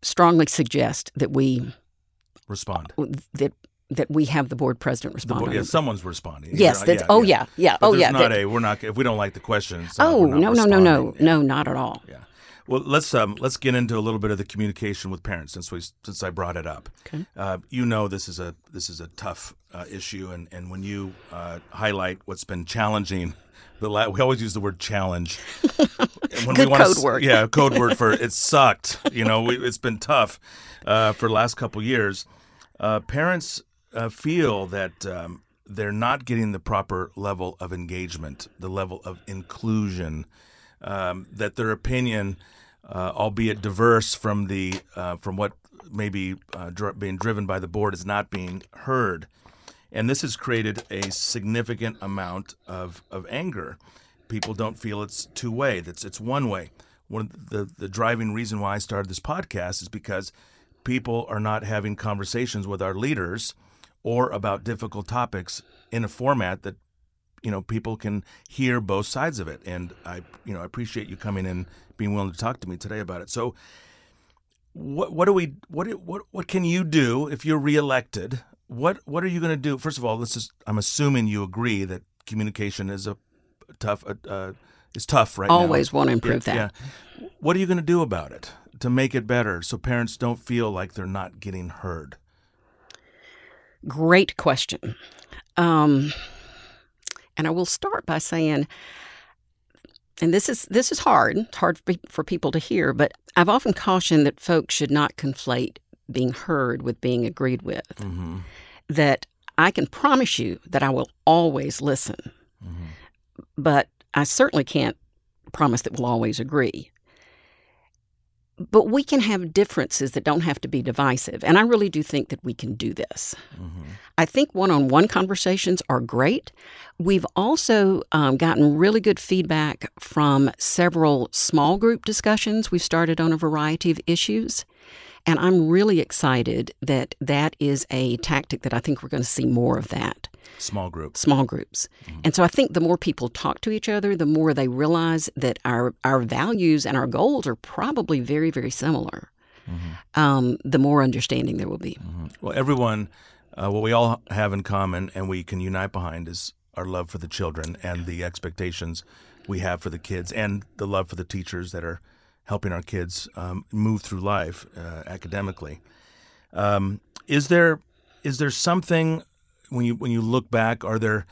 strongly suggest that we respond. Uh, that that we have the board president respond. Board, yeah, someone's responding. Yes, that's, yeah, oh yeah, yeah, yeah. But oh yeah. Not that, a, we're not if we don't like the questions. Uh, oh no, no, no, no, yeah. no, not at all. Yeah. Well, let's um, let's get into a little bit of the communication with parents since we since I brought it up. Okay. Uh, you know, this is a this is a tough uh, issue, and and when you uh, highlight what's been challenging, the la- we always use the word challenge. When Good we code s- word. Yeah, code word for it sucked. You know, we, it's been tough uh, for the last couple of years. Uh, parents uh, feel that um, they're not getting the proper level of engagement, the level of inclusion. Um, that their opinion, uh, albeit diverse from the uh, from what may be uh, dr- being driven by the board, is not being heard, and this has created a significant amount of, of anger. People don't feel it's two way; that's it's one way. One of the the driving reason why I started this podcast is because people are not having conversations with our leaders or about difficult topics in a format that. You know, people can hear both sides of it, and I, you know, I appreciate you coming in, being willing to talk to me today about it. So, what what do we what what what can you do if you're reelected? What what are you going to do? First of all, this is I'm assuming you agree that communication is a tough uh, is tough right now. Always want to improve that. Yeah. What are you going to do about it to make it better so parents don't feel like they're not getting heard? Great question. Um, And I will start by saying, and this is this is hard, it's hard for people to hear, but I've often cautioned that folks should not conflate being heard with being agreed with. Mm-hmm. That I can promise you that I will always listen, mm-hmm. but I certainly can't promise that we'll always agree. But we can have differences that don't have to be divisive. And I really do think that we can do this. Mm-hmm. I think one-on-one conversations are great. We've also um, gotten really good feedback from several small group discussions we've started on a variety of issues. And I'm really excited that that is a tactic that I think we're going to see more of that. Small groups. Small groups. Mm-hmm. And so I think the more people talk to each other, the more they realize that our, our values and our goals are probably very, very similar, mm-hmm. um, the more understanding there will be. Mm-hmm. Well, everyone, uh, what we all have in common and we can unite behind is our love for the children and the expectations we have for the kids and the love for the teachers that are helping our kids um, move through life uh, academically. Um, is there is there something... When you when you look back, are there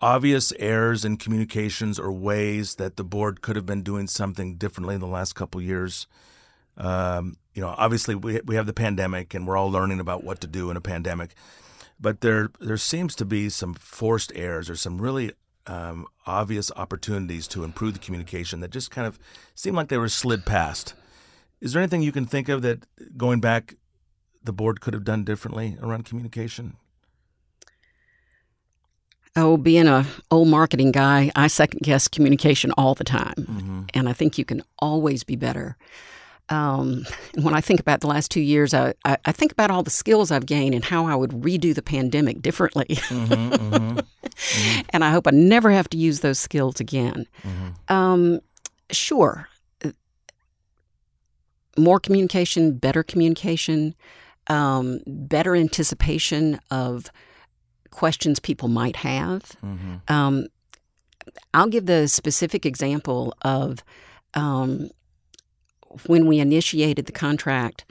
obvious errors in communications or ways that the board could have been doing something differently in the last couple of years? Um, you know, obviously we we have the pandemic and we're all learning about what to do in a pandemic, but there there seems to be some forced errors or some really um, obvious opportunities to improve the communication that just kind of seem like they were slid past. Is there anything you can think of that going back? The board could have done differently around communication? Oh, being an old marketing guy, I second-guess communication all the time. Mm-hmm. And I think you can always be better. Um, and when I think about the last two years, I, I, I think about all the skills I've gained and how I would redo the pandemic differently. Mm-hmm, mm-hmm, mm-hmm. And I hope I never have to use those skills again. Mm-hmm. Um, sure. More communication, better communication. Um, better anticipation of questions people might have. Mm-hmm. Um, I'll give the specific example of um, when we initiated the contract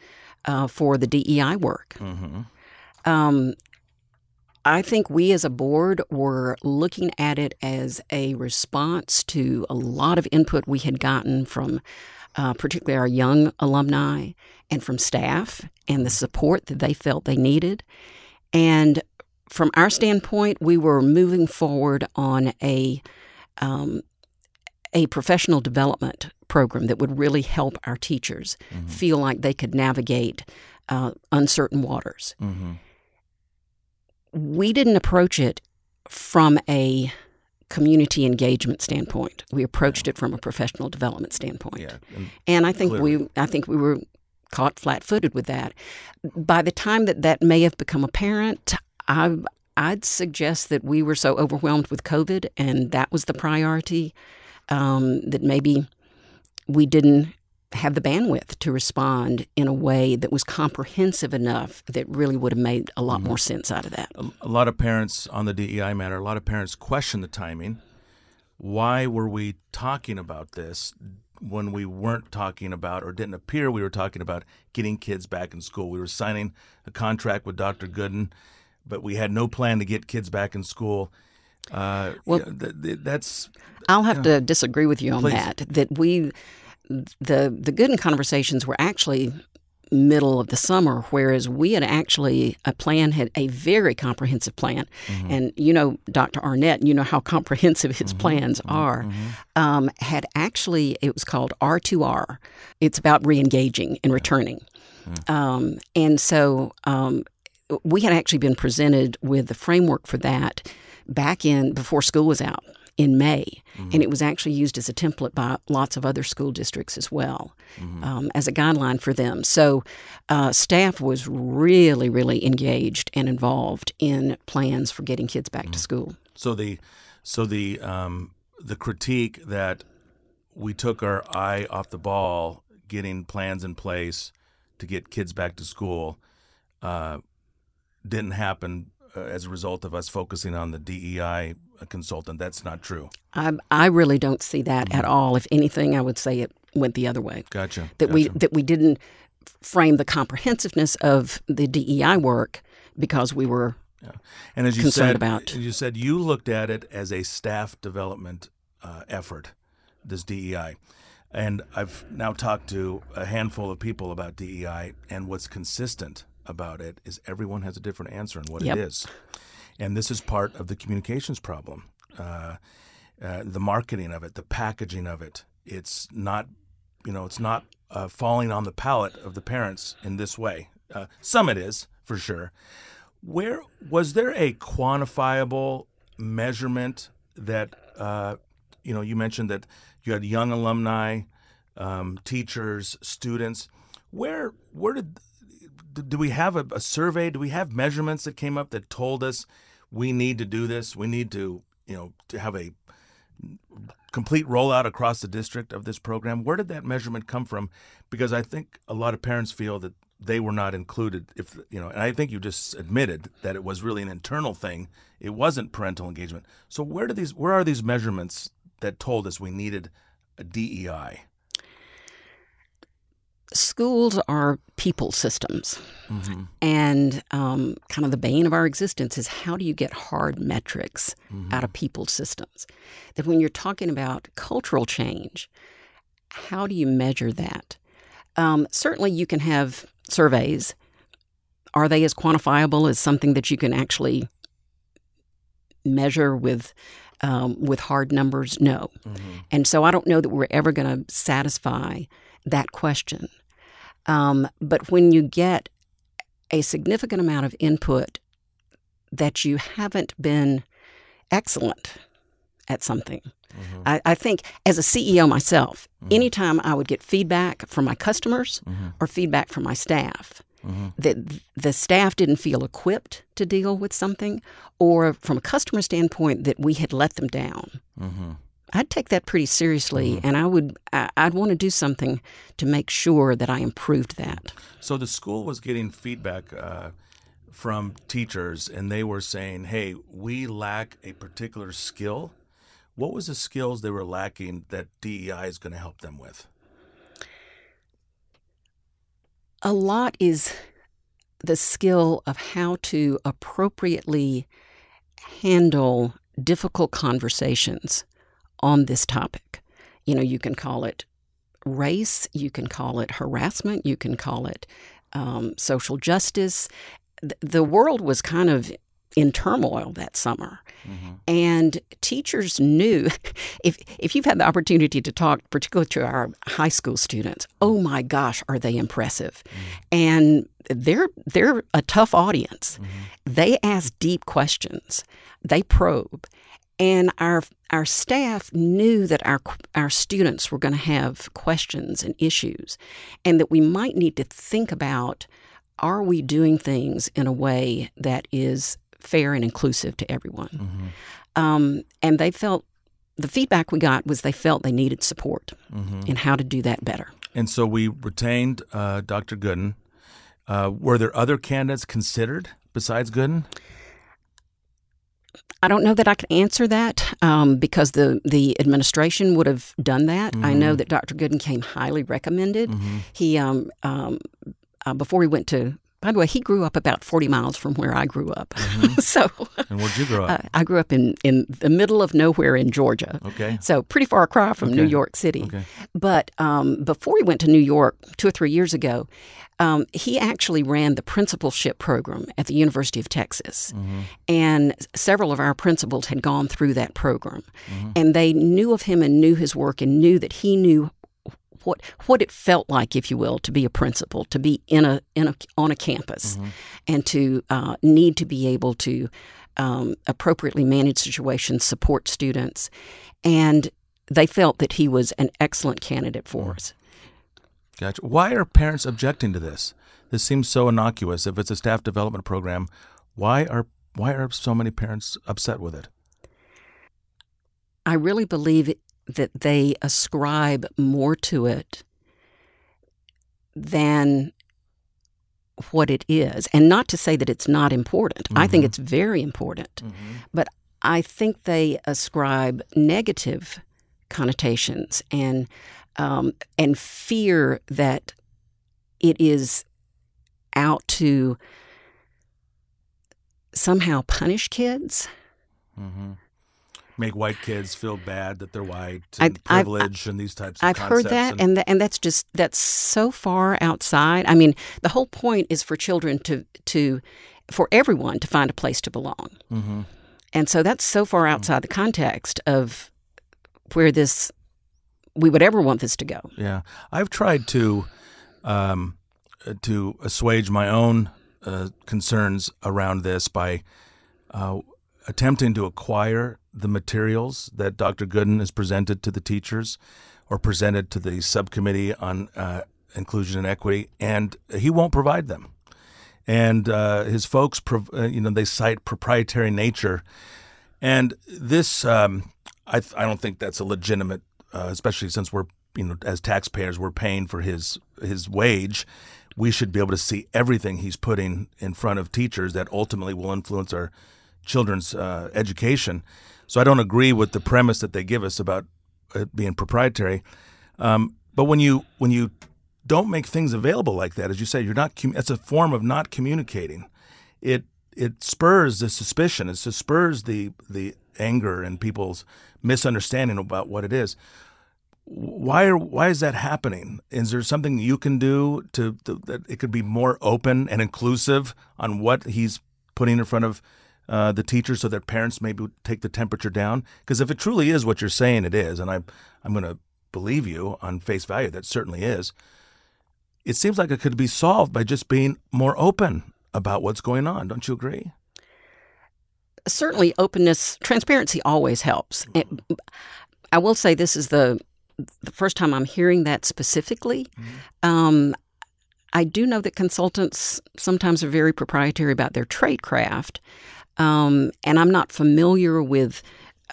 uh, for the D E I work. Mm-hmm. Um, I think we as a board were looking at it as a response to a lot of input we had gotten from uh, particularly our young alumni and from staff and the support that they felt they needed. And from our standpoint, we were moving forward on a um, a professional development program that would really help our teachers mm-hmm. feel like they could navigate uh, uncertain waters. Mm-hmm. We didn't approach it from a community engagement standpoint. We approached it from a professional development standpoint. Yeah, and, and I think clearly. we I think we were caught flat-footed with that. By the time that that may have become apparent, I, I'd suggest that we were so overwhelmed with COVID, and that was the priority, um, that maybe we didn't have the bandwidth to respond in a way that was comprehensive enough that really would have made a lot mm-hmm. more sense out of that. A, a lot of parents on the D E I matter, a lot of parents question the timing. Why were we talking about this when we weren't talking about, or didn't appear we were talking about, getting kids back in school? We were signing a contract with Doctor Gooden, but we had no plan to get kids back in school. Uh, well, th- th- that's... I'll have you know, to disagree with you on please. that, that we... The the Gooden conversations were actually middle of the summer, whereas we had actually a plan, had a very comprehensive plan. Mm-hmm. And, you know, Doctor Arnett, you know how comprehensive his mm-hmm. plans are, mm-hmm. um, had actually, it was called R two R. It's about reengaging and returning. Mm-hmm. Um, and so um, we had actually been presented with the framework for that back in before school was out. In May, mm-hmm. and it was actually used as a template by lots of other school districts as well, mm-hmm. um, as a guideline for them. So uh, staff was really, really engaged and involved in plans for getting kids back mm-hmm. to school. So the so the um, the critique that we took our eye off the ball getting plans in place to get kids back to school uh, didn't happen uh, as a result of us focusing on the D E I a consultant. That's not true. I I really don't see that mm-hmm. at all. If anything, I would say it went the other way. Gotcha. That gotcha. we that we didn't frame the comprehensiveness of the D E I work because we were yeah. and as you concerned said, about. You said you looked at it as a staff development uh, effort, this D E I, and I've now talked to a handful of people about D E I, and what's consistent about it is everyone has a different answer on what yep. it is. And this is part of the communications problem, uh, uh, the marketing of it, the packaging of it. It's not, you know, it's not uh, falling on the palate of the parents in this way. Uh, some it is, for sure. Where was there a quantifiable measurement that, uh, you know, you mentioned that you had young alumni, um, teachers, students. Where, where did, do we have a, a survey? Do we have measurements that came up that told us, we need to do this. We need to, you know, to have a complete rollout across the district of this program. Where did that measurement come from? Because I think a lot of parents feel that they were not included. If you know, and I think you just admitted that it was really an internal thing. It wasn't parental engagement. So where do these? Where are these measurements that told us we needed a D E I? Schools are people systems, mm-hmm. and um, kind of the bane of our existence is how do you get hard metrics mm-hmm. out of people systems? That when you're talking about cultural change, how do you measure that? Um, certainly you can have surveys. Are they as quantifiable as something that you can actually measure with um, with hard numbers? No. Mm-hmm. And so I don't know that we're ever going to satisfy that question. Um, but when you get a significant amount of input that you haven't been excellent at something, mm-hmm. I, I think as a C E O myself, mm-hmm. anytime I would get feedback from my customers mm-hmm. or feedback from my staff, mm-hmm. that the staff didn't feel equipped to deal with something, or from a customer standpoint that we had let them down. Mm-hmm. I'd take that pretty seriously, mm-hmm. and I would, I, I'd want to do something to make sure that I improved that. So the school was getting feedback uh, from teachers, and they were saying, hey, we lack a particular skill. What was the skills they were lacking that D E I is going to help them with? A lot is the skill of how to appropriately handle difficult conversations on this topic. You know, you can call it race, you can call it harassment, you can call it um, social justice. Th- the world was kind of in turmoil that summer. Mm-hmm. And teachers knew, if if you've had the opportunity to talk, particularly to our high school students, oh my gosh, are they impressive. Mm-hmm. And they're they're a tough audience. Mm-hmm. They ask deep questions. They probe. And our our staff knew that our our students were going to have questions and issues, and that we might need to think about, are we doing things in a way that is fair and inclusive to everyone? Mm-hmm. Um, and they felt, the feedback we got was they felt they needed support mm-hmm. in how to do that better. And so we retained uh, Doctor Gooden. Uh, were there other candidates considered besides Gooden? I don't know that I can answer that um, because the, the administration would have done that. Mm-hmm. I know that Doctor Gooden came highly recommended. Mm-hmm. He, um, um, uh, before he went to By the way, he grew up about forty miles from where I grew up. Mm-hmm. So, and where'd you grow up? Uh, I grew up in, in the middle of nowhere in Georgia. Okay. So pretty far cry from okay. New York City. Okay. But um, before he went to New York two or three years ago, um, he actually ran the principalship program at the University of Texas. Mm-hmm. And several of our principals had gone through that program. Mm-hmm. And they knew of him and knew his work and knew that he knew what what it felt like, if you will, to be a principal, to be in a in a on a campus, mm-hmm. and to uh, need to be able to um, appropriately manage situations, support students, and they felt that he was an excellent candidate for mm-hmm. us. Gotcha. Why are parents objecting to this? This seems so innocuous. If it's a staff development program, why are why are so many parents upset with it? I really believe it. That they ascribe more to it than what it is. And not to say that it's not important. Mm-hmm. I think it's very important. Mm-hmm. But I think they ascribe negative connotations and um, and fear that it is out to somehow punish kids. Mm-hmm. Make white kids feel bad that they're white and I've, privilege I've, and these types of I've concepts. I've heard that, and, and, th- and that's just that's so far outside. I mean, the whole point is for children to, to for everyone to find a place to belong. Mm-hmm. And so that's so far outside mm-hmm. the context of where this, we would ever want this to go. Yeah. I've tried to, um, to assuage my own uh, concerns around this by uh, attempting to acquire the materials that Doctor Gooden has presented to the teachers or presented to the subcommittee on uh, inclusion and equity, and he won't provide them. And uh, his folks, prov- uh, you know, they cite proprietary nature. And this, um, I, th- I don't think that's a legitimate, uh, especially since we're, you know, as taxpayers, we're paying for his his wage. We should be able to see everything he's putting in front of teachers that ultimately will influence our children's uh, education. So I don't agree with the premise that they give us about it being proprietary. Um, but when you when you don't make things available like that, as you say, you're not. It's a form of not communicating. It it spurs the suspicion. It spurs the the anger and people's misunderstanding about what it is. Why are why is that happening? Is there something you can do to, to that it could be more open and inclusive on what he's putting in front of Uh, the teachers, so that parents maybe take the temperature down? Because if it truly is what you're saying it is, and I, I'm going to believe you on face value, that certainly is, it seems like it could be solved by just being more open about what's going on. Don't you agree? Certainly openness, transparency always helps. Mm-hmm. It, I will say this is the, the first time I'm hearing that specifically. Mm-hmm. Um, I do know that consultants sometimes are very proprietary about their trade craft. Um, and I'm not familiar with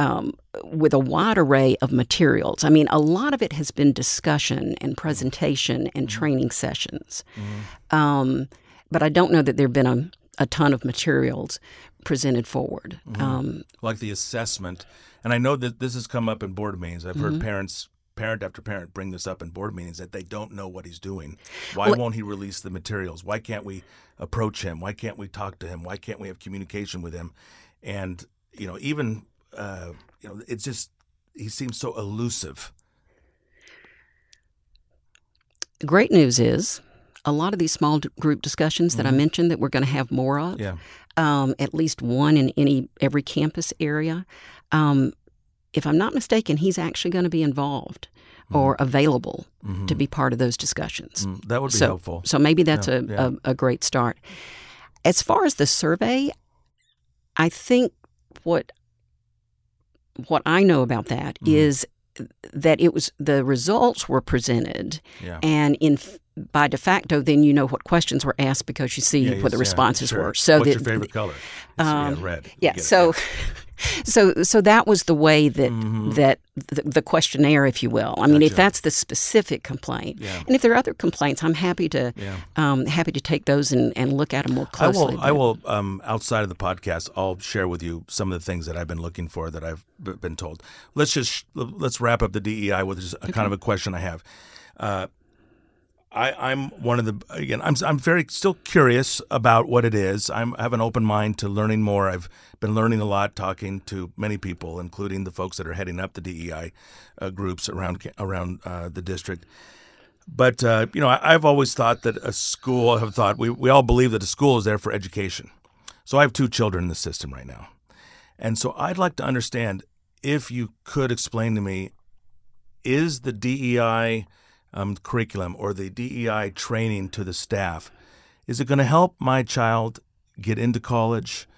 um, with a wide array of materials. I mean, a lot of it has been discussion and presentation and mm-hmm. training sessions. Mm-hmm. Um, but I don't know that there have been a, a ton of materials presented forward. Mm-hmm. Um, like the assessment. And I know that this has come up in board meetings. I've mm-hmm. heard parents parent after parent bring this up in board meetings, that they don't know what he's doing. Why well, won't he release the materials? Why can't we approach him? Why can't we talk to him? Why can't we have communication with him? And, you know, even, uh, you know, it's just, he seems so elusive. The great news is a lot of these small group discussions that mm-hmm. I mentioned that we're going to have more of, yeah. um, at least one in any every campus area. Um, if I'm not mistaken, he's actually going to be involved mm-hmm. or available mm-hmm. to be part of those discussions. Mm, that would be so, helpful. So maybe that's yeah, a, yeah. a, a great start. As far as the survey, I think what what I know about that mm-hmm. is that it was the results were presented yeah. and in by de facto then you know what questions were asked because you see yeah, what yes, the responses yeah, sure. were. So what's that, your favorite color? Um, yeah, red. Yeah, so so so that was the way that mm-hmm. that the, the questionnaire, if you will. I mean, gotcha. If that's the specific complaint. Yeah. And if there are other complaints, I'm happy to yeah. um, happy to take those and, and look at them more closely. I will, but... I will um, outside of the podcast, I'll share with you some of the things that I've been looking for that I've been told. Let's just let's wrap up the D E I with just a okay. kind of a question I have. Uh, I, I'm one of the again. I'm I'm very still curious about what it is. I'm, I have an open mind to learning more. I've been learning a lot, talking to many people, including the folks that are heading up the D E I uh, groups around around uh, the district. But uh, you know, I, I've always thought that a school. I have thought we we all believe that a school is there for education. So I have two children in the system right now, and so I'd like to understand if you could explain to me, is the D E I Um, curriculum or the D E I training to the staff, is it going to help my child get into college,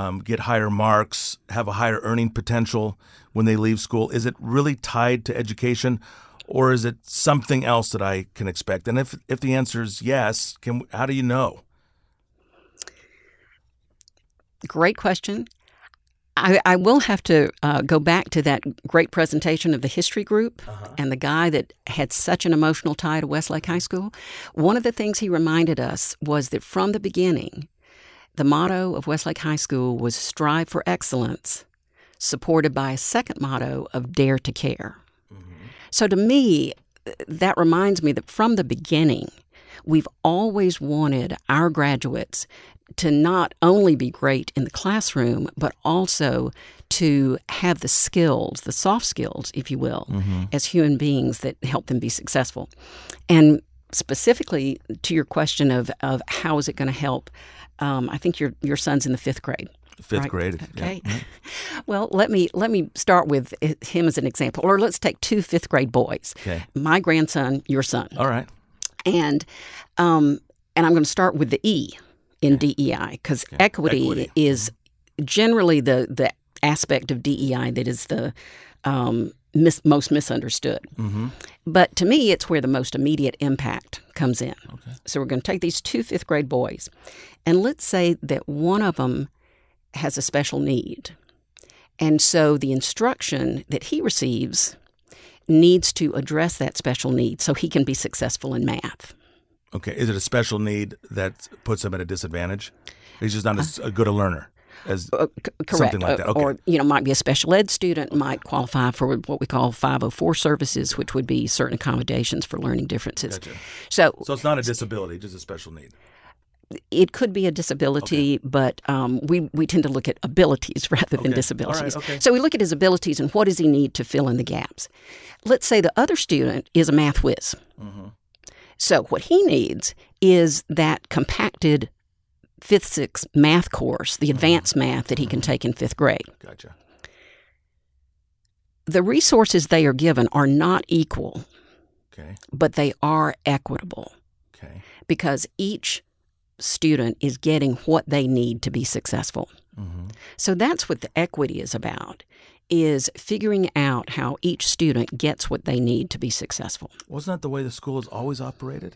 um, get higher marks, have a higher earning potential when they leave school? Is it really tied to education, or is it something else that I can expect? And if if the answer is yes, can how do you know? Great question. I, I will have to uh, go back to that great presentation of the history group uh-huh. and the guy that had such an emotional tie to Westlake High School. One of the things he reminded us was that from the beginning, the motto of Westlake High School was strive for excellence, supported by a second motto of dare to care. Mm-hmm. So to me, that reminds me that from the beginning, we've always wanted our graduates to not only be great in the classroom, but also to have the skills, the soft skills, if you will, mm-hmm. as human beings that help them be successful. And specifically to your question of, of how is it going to help, um, I think your your son's in the fifth grade. Fifth right? grade. Okay. Yeah. Well, let me let me start with him as an example, or let's take two fifth grade boys. Okay. My grandson, your son. All right. And um, and I'm going to start with the E in okay. D E I, because okay. equity, equity is generally the, the aspect of D E I that is the um, mis- most misunderstood. Mm-hmm. But to me, it's where the most immediate impact comes in. Okay. So we're going to take these two fifth grade boys, and let's say that one of them has a special need. And so the instruction that he receives needs to address that special need so he can be successful in math. Okay. Is it a special need that puts him at a disadvantage? He's just not as uh, good a learner as uh, c- correct. Something like that. Okay. Or, you know, might be a special ed student, might qualify for what we call five oh four services, which would be certain accommodations for learning differences. Gotcha. So, so it's not a disability, just a special need. It could be a disability, okay. but um, we, we tend to look at abilities rather than okay. disabilities. All right, okay. So we look at his abilities and what does he need to fill in the gaps. Let's say the other student is a math whiz. Mm-hmm. So what he needs is that compacted fifth, sixth math course, the advanced mm-hmm. math that he can take in fifth grade. Gotcha. The resources they are given are not equal, okay. but they are equitable okay. because each student is getting what they need to be successful. Mm-hmm. So that's what the equity is about, is figuring out how each student gets what they need to be successful. Wasn't that the way the school has always operated?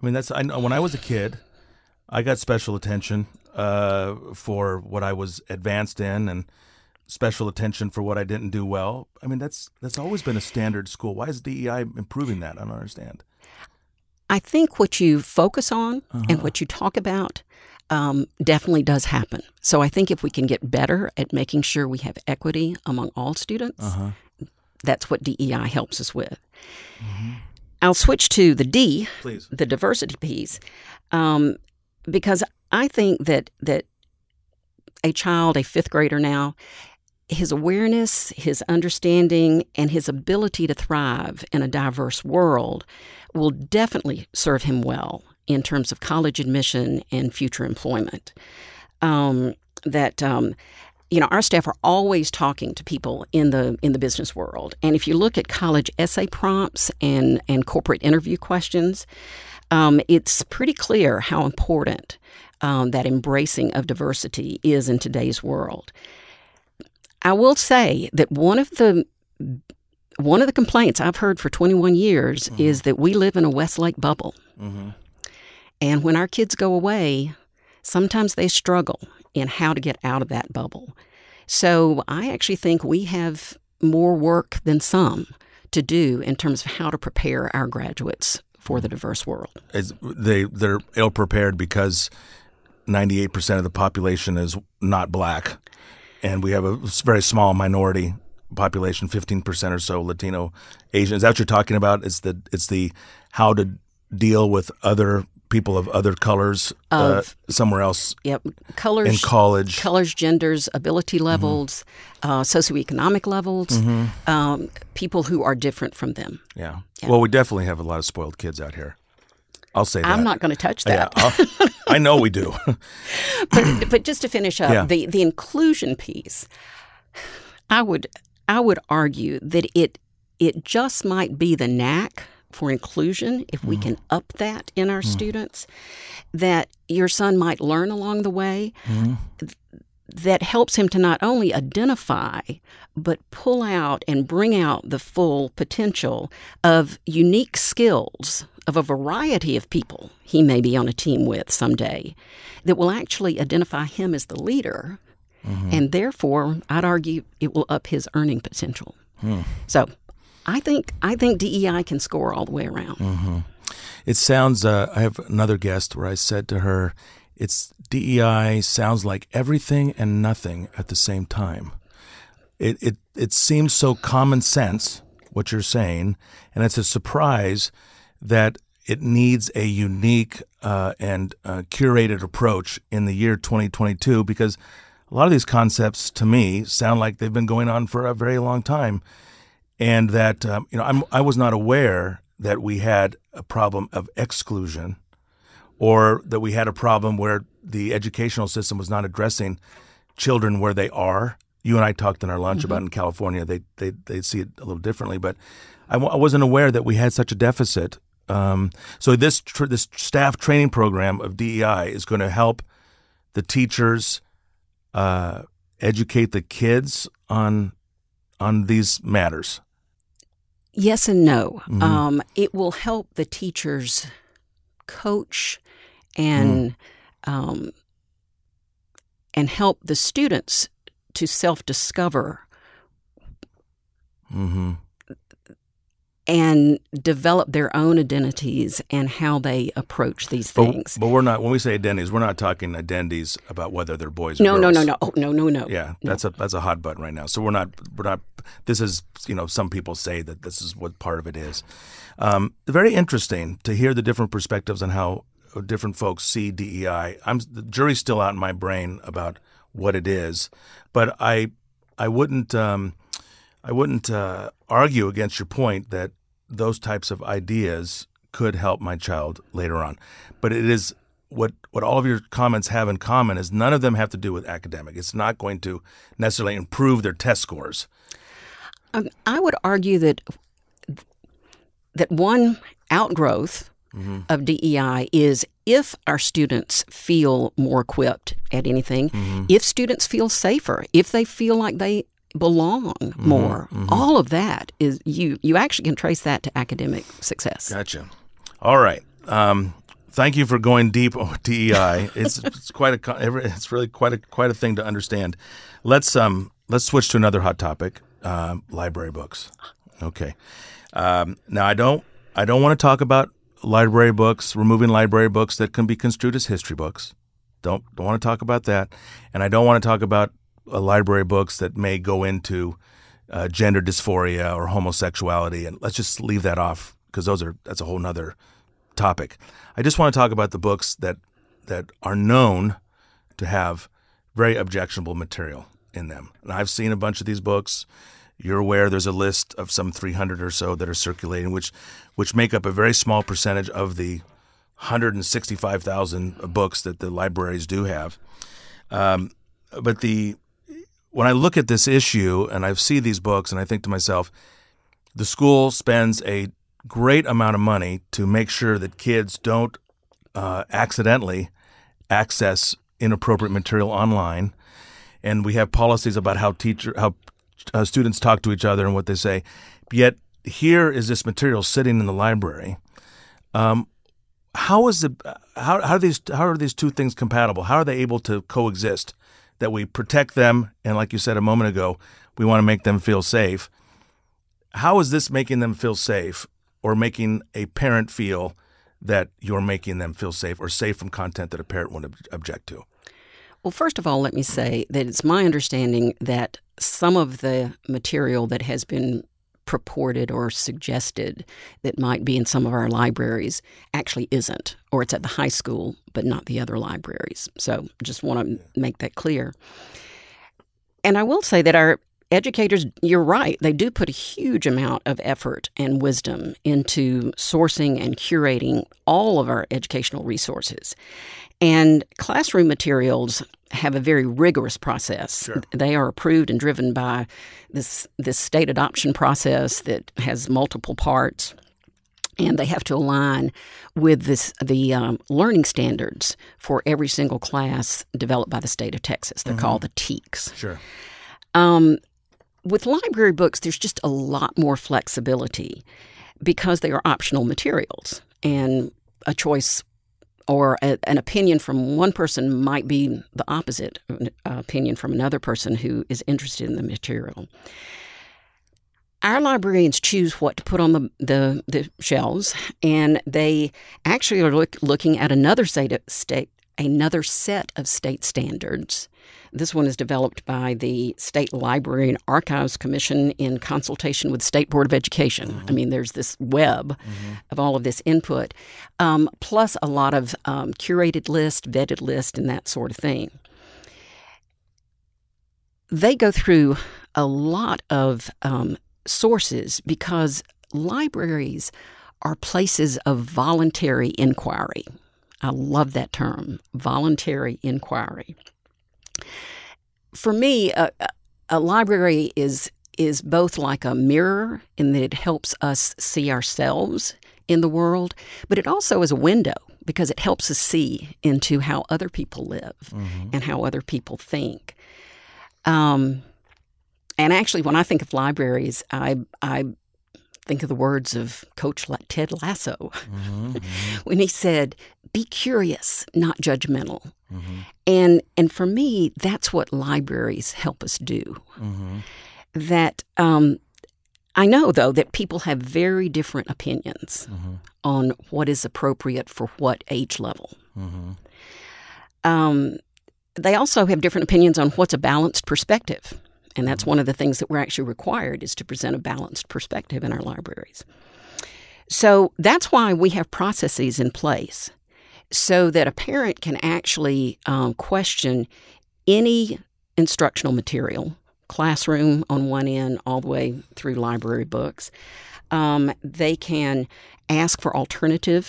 I mean, that's I, when I was a kid, I got special attention uh, for what I was advanced in and special attention for what I didn't do well. I mean, that's that's always been a standard school. Why is D E I improving that? I don't understand. I think what you focus on uh-huh. and what you talk about um, definitely does happen. So I think if we can get better at making sure we have equity among all students, uh-huh. that's what D E I helps us with. Mm-hmm. I'll switch to the D, Please. the diversity piece, um, because I think that that a child, a fifth grader now, his awareness, his understanding, and his ability to thrive in a diverse world will definitely serve him well in terms of college admission and future employment. Um, that um, you know, our staff are always talking to people in the in the business world, and if you look at college essay prompts and and corporate interview questions, um, it's pretty clear how important um, that embracing of diversity is in today's world. I will say that one of the one of the complaints I've heard for twenty-one years mm-hmm. is that we live in a Westlake bubble. Mm-hmm. And when our kids go away, sometimes they struggle in how to get out of that bubble. So I actually think we have more work than some to do in terms of how to prepare our graduates for the diverse world. Is they, they're ill-prepared because ninety-eight percent of the population is not black, and we have a very small minority population, fifteen percent or so Latino, Asian. Is that what you're talking about? It's the it's the how to deal with other people of other colors of, uh, somewhere else. Yep, colors in college, colors, genders, ability levels, mm-hmm. uh, socioeconomic levels, mm-hmm. um, people who are different from them. Yeah. yeah. Well, we definitely have a lot of spoiled kids out here. I'll say that. I'm not going to touch that. Yeah, I know we do. but but just to finish up, yeah. the, the inclusion piece, I would I would argue that it it just might be the knack for inclusion, if we mm. can up that in our mm. students, that your son might learn along the way, mm. th- that helps him to not only identify, but pull out and bring out the full potential of unique skills of a variety of people he may be on a team with someday, that will actually identify him as the leader, mm-hmm. and therefore, I'd argue, it will up his earning potential. Mm. So I think I think D E I can score all the way around. Mm-hmm. It sounds, uh, I have another guest where I said to her, it's D E I sounds like everything and nothing at the same time. It, it, it seems so common sense, what you're saying, and it's a surprise that it needs a unique uh, and uh, curated approach in the year twenty twenty-two, because a lot of these concepts, to me, sound like they've been going on for a very long time. And that, um, you know, I'm, I was not aware that we had a problem of exclusion, or that we had a problem where the educational system was not addressing children where they are. You and I talked in our lunch mm-hmm. about in California, they, they they see it a little differently. But I, w- I wasn't aware that we had such a deficit. Um, so this tr- this staff training program of D E I is going to help the teachers uh, educate the kids on on these matters? Yes and no. Mm-hmm. Um, it will help the teachers coach and mm-hmm. um, and help the students to self-discover mm-hmm. and develop their own identities and how they approach these things. But, but we're not, when we say identities, we're not talking identities about whether they're boys or no, girls. No, no, no, no, oh, no, no, no. Yeah, that's no. a that's a hot button right now. So we're not we're not. This is, you know, some people say that this is what part of it is. Um, very interesting to hear the different perspectives on how different folks see D E I. I'm the jury's still out in my brain about what it is, but I I wouldn't um, I wouldn't uh, argue against your point that those types of ideas could help my child later on. But it is what what all of your comments have in common is none of them have to do with academic. It's not going to necessarily improve their test scores. Um, I would argue that that one outgrowth mm-hmm. of D E I is if our students feel more equipped at anything, mm-hmm. if students feel safer, if they feel like they belong mm-hmm, more. Mm-hmm. All of that is, you you actually can trace that to academic success. Gotcha. All right. Um, thank you for going deep on D E I. It's it's quite a it's really quite a quite a thing to understand. Let's um let's switch to another hot topic, uh, library books. Okay. Um, now I don't I don't want to talk about library books, removing library books that can be construed as history books. Don't don't want to talk about that. And I don't want to talk about Uh, library books that may go into uh, gender dysphoria or homosexuality, and let's just leave that off because those are that's a whole nother topic. I just want to talk about the books that that are known to have very objectionable material in them. And I've seen a bunch of these books. You're aware there's a list of some three hundred or so that are circulating, which which make up a very small percentage of the one hundred sixty-five thousand books that the libraries do have. Um, but the when I look at this issue and I see these books and I think to myself, the school spends a great amount of money to make sure that kids don't uh, accidentally access inappropriate material online. And we have policies about how teacher how Uh, students talk to each other and what they say. Yet here is this material sitting in the library. Um, how is the how how are these how are these two things compatible? How are they able to coexist? That we protect them, and like you said a moment ago, we want to make them feel safe. How is this making them feel safe, or making a parent feel that you're making them feel safe or safe from content that a parent would object to? Well, first of all, let me say that it's my understanding that some of the material that has been purported or suggested that might be in some of our libraries actually isn't, or it's at the high school, but not the other libraries. So just want to make that clear. And I will say that our educators, you're right, they do put a huge amount of effort and wisdom into sourcing and curating all of our educational resources. And classroom materials have a very rigorous process. Sure. They are approved and driven by this this state adoption process that has multiple parts, and they have to align with this the um, learning standards for every single class developed by the state of Texas. They're mm-hmm. called the T E K S. Sure. Um, with library books, there's just a lot more flexibility because they are optional materials, and a choice or a, an opinion from one person might be the opposite of an opinion from another person who is interested in the material. Our librarians choose what to put on the, the, the shelves, and they actually are look, looking at another state, state, another set of state standards. This one is developed by the State Library and Archives Commission in consultation with the State Board of Education. Mm-hmm. I mean, there's this web mm-hmm. of all of this input, um, plus a lot of um, curated list, vetted list, and that sort of thing. They go through a lot of um, sources because libraries are places of voluntary inquiry. I love that term, voluntary inquiry. For me, a, a library is is both like a mirror in that it helps us see ourselves in the world, but it also is a window because it helps us see into how other people live mm-hmm. and how other people think. Um, and actually, when I think of libraries, I I think of the words of Coach Ted Lasso mm-hmm. when he said, "Be curious, not judgmental." Mm-hmm. And and for me, that's what libraries help us do. Mm-hmm. That um, I know, though, that people have very different opinions mm-hmm. on what is appropriate for what age level. Mm-hmm. Um, they also have different opinions on what's a balanced perspective. And that's mm-hmm. one of the things that we're actually required is to present a balanced perspective in our libraries. So that's why we have processes in place, so that a parent can actually um, question any instructional material, classroom on one end all the way through library books. Um, they can ask for alternative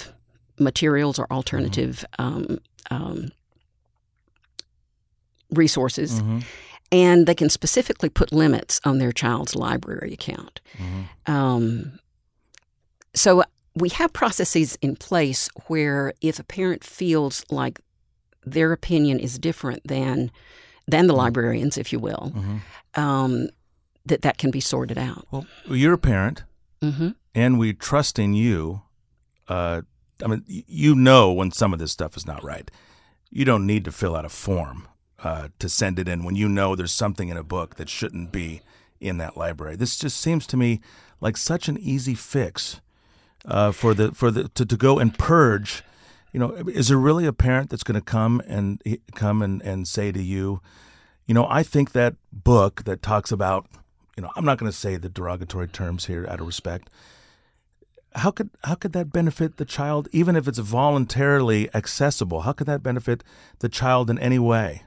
materials or alternative mm-hmm. um, um, resources, mm-hmm. and they can specifically put limits on their child's library account. Mm-hmm. Um, so we have processes in place where if a parent feels like their opinion is different than than the librarians, if you will, mm-hmm. um, that that can be sorted out. Well, you're a parent, mm-hmm. and we're trusting you. Uh, I mean, you know when some of this stuff is not right. You don't need to fill out a form uh, to send it in when you know there's something in a book that shouldn't be in that library. This just seems to me like such an easy fix. Uh, for the for the to, to go and purge, you know, is there really a parent that's going to come and come and, and say to you, you know, I think that book that talks about you know, I'm not going to say the derogatory terms here out of respect. How could how could that benefit the child, even if it's voluntarily accessible? How could that benefit the child in any way?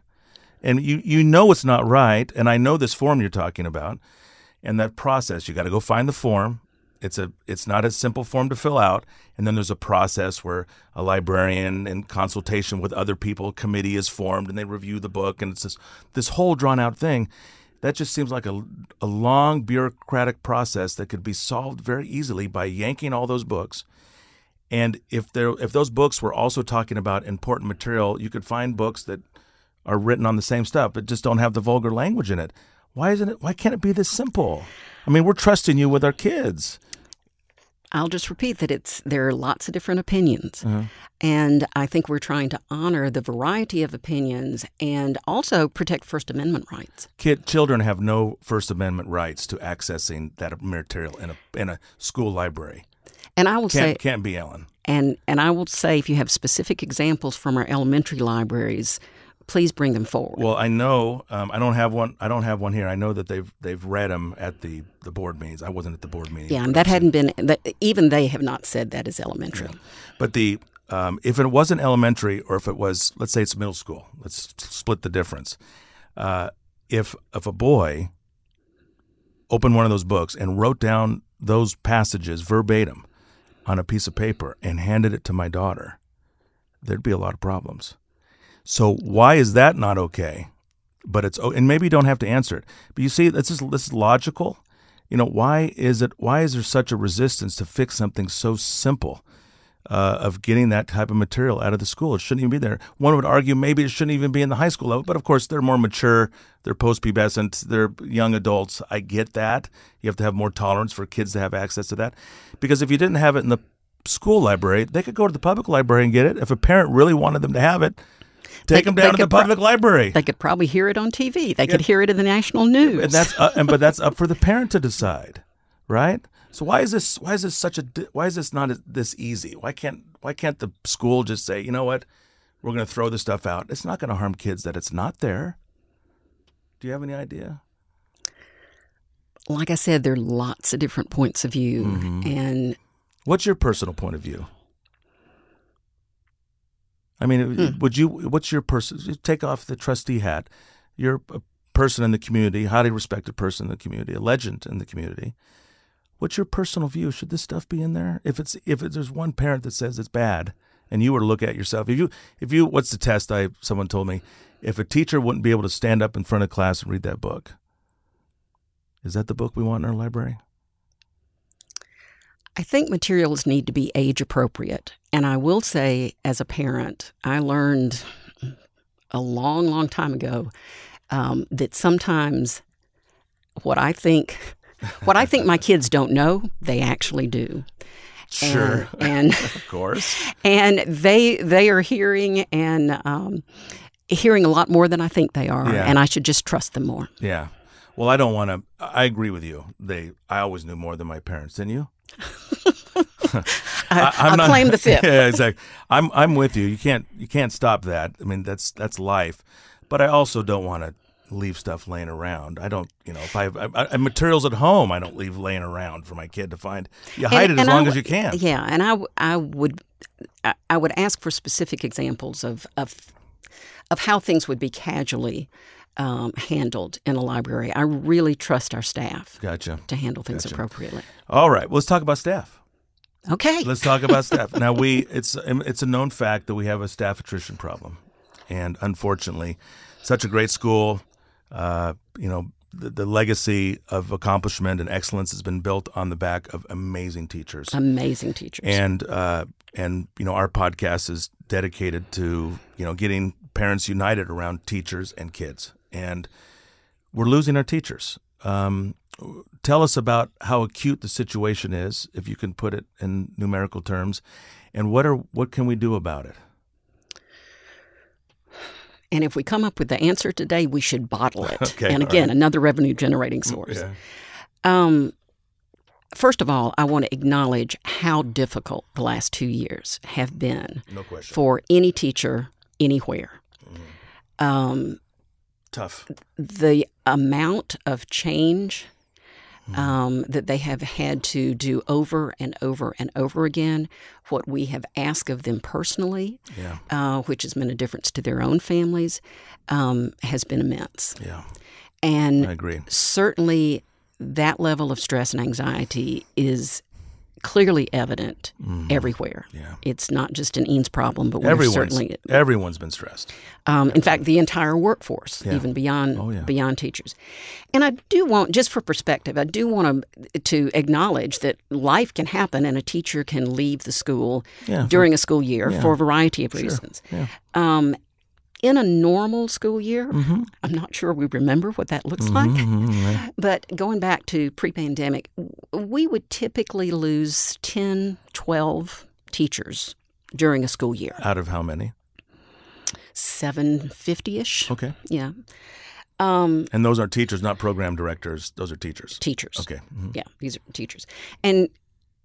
And you, you know it's not right, and I know this form you're talking about, and that process. You got to go find the form. It's a it's not a simple form to fill out, and then there's a process where a librarian in consultation with other people, committee is formed, and they review the book, and it's this, this whole drawn-out thing. That just seems like a, a long bureaucratic process that could be solved very easily by yanking all those books. And if there, if those books were also talking about important material, you could find books that are written on the same stuff but just don't have the vulgar language in it. Why isn't it? Why can't it be this simple? I mean, we're trusting you with our kids. I'll just repeat that it's there are lots of different opinions. Uh-huh. And I think we're trying to honor the variety of opinions and also protect First Amendment rights. Kid, children have no First Amendment rights to accessing that material in a in a school library. And I will can't, say can't be Ellen. And and I will say if you have specific examples from our elementary libraries, please bring them forward. Well, I know um, I don't have one. I don't have one here. I know that they've they've read them at the, the board meetings. I wasn't at the board meeting. Yeah, and that hadn't been. That, even they have not said that is elementary. Yeah. But the um, if it wasn't elementary, or if it was, let's say it's middle school. Let's split the difference. Uh, if if a boy opened one of those books and wrote down those passages verbatim on a piece of paper and handed it to my daughter, there'd be a lot of problems. So why is that not okay? But it's and maybe you don't have to answer it. But you see, this is this is logical. You know, why is it? Why is there such a resistance to fix something so simple uh, of getting that type of material out of the school? It shouldn't even be there. One would argue maybe it shouldn't even be in the high school level. But of course, they're more mature. They're post-pubescent. They're young adults. I get that. You have to have more tolerance for kids to have access to that, because if you didn't have it in the school library, they could go to the public library and get it. If a parent really wanted them to have it. Take they, them down to the public pro- library. They could probably hear it on T V. They yeah. could hear it in the national news. And that's uh, and but that's up for the parent to decide, right? So why is this? Why is this such a? Why is this not this easy? Why can't Why can't the school just say, you know what, we're going to throw this stuff out? It's not going to harm kids that it's not there. Do you have any idea? Like I said, there are lots of different points of view, mm-hmm. and what's your personal point of view? I mean, hmm. would you? What's your person? Take off the trustee hat. You're a person in the community, highly respected person in the community, a legend in the community. What's your personal view? Should this stuff be in there? If it's if it, there's one parent that says it's bad, and you were to look at yourself, if you if you what's the test? I someone told me if a teacher wouldn't be able to stand up in front of class and read that book, is that the book we want in our library? I think materials need to be age appropriate. And I will say, as a parent, I learned a long, long time ago um, that sometimes what I think what I think my kids don't know, they actually do. Sure. And, and of course. And they they are hearing and um, hearing a lot more than I think they are. Yeah. And I should just trust them more. Yeah. Well, I don't want to. I agree with you. They. I always knew more than my parents. Didn't you? I, I'm I'll claim the fifth. Yeah, exactly. I'm I'm with you. You can't you can't stop that. I mean, that's that's life. But I also don't want to leave stuff laying around. I don't, you know, if I have I, I, materials at home, I don't leave laying around for my kid to find. You hide and, it as long I, as you can. Yeah, and I, I would I, I would ask for specific examples of of of how things would be casually Um, handled in a library. I really trust our staff gotcha. to handle things gotcha. appropriately. All right. Well, let's talk about staff. Okay. Let's talk about staff. Now, we it's it's a known fact that we have a staff attrition problem. And unfortunately, such a great school, uh, you know, the, the legacy of accomplishment and excellence has been built on the back of amazing teachers. Amazing teachers. And, uh, and you know, our podcast is dedicated to, you know, getting parents united around teachers and kids. And we're losing our teachers. Um, tell us about how acute the situation is, if you can put it in numerical terms, and what are what can we do about it? And if we come up with the answer today, we should bottle it. Okay, and again, right. another revenue-generating source. Yeah. Um, first of all, I want to acknowledge how difficult the last two years have been no question. for any teacher anywhere. Mm. Um Tough. The amount of change um, that they have had to do over and over and over again, what we have asked of them personally, yeah. uh, which has been a difference to their own families, um, has been immense. Yeah, and I agree. Certainly that level of stress and anxiety is clearly evident mm. everywhere. Yeah. It's not just an Eanes problem, but we're certainly... Everyone's been stressed. Um, in fact, the entire workforce, yeah. even beyond oh, yeah. beyond teachers. And I do want, just for perspective, I do want to, to acknowledge that life can happen and a teacher can leave the school yeah, during for, a school year yeah. for a variety of sure. reasons. Yeah. Um, in a normal school year, mm-hmm. I'm not sure we remember what that looks like, mm-hmm, right. but going back to pre-pandemic, we would typically lose ten, twelve teachers during a school year. Out of how many? seven fifty-ish. Okay. Yeah. Um, and those are teachers, not program directors. Those are teachers. Teachers. Okay. Mm-hmm. Yeah, these are teachers. And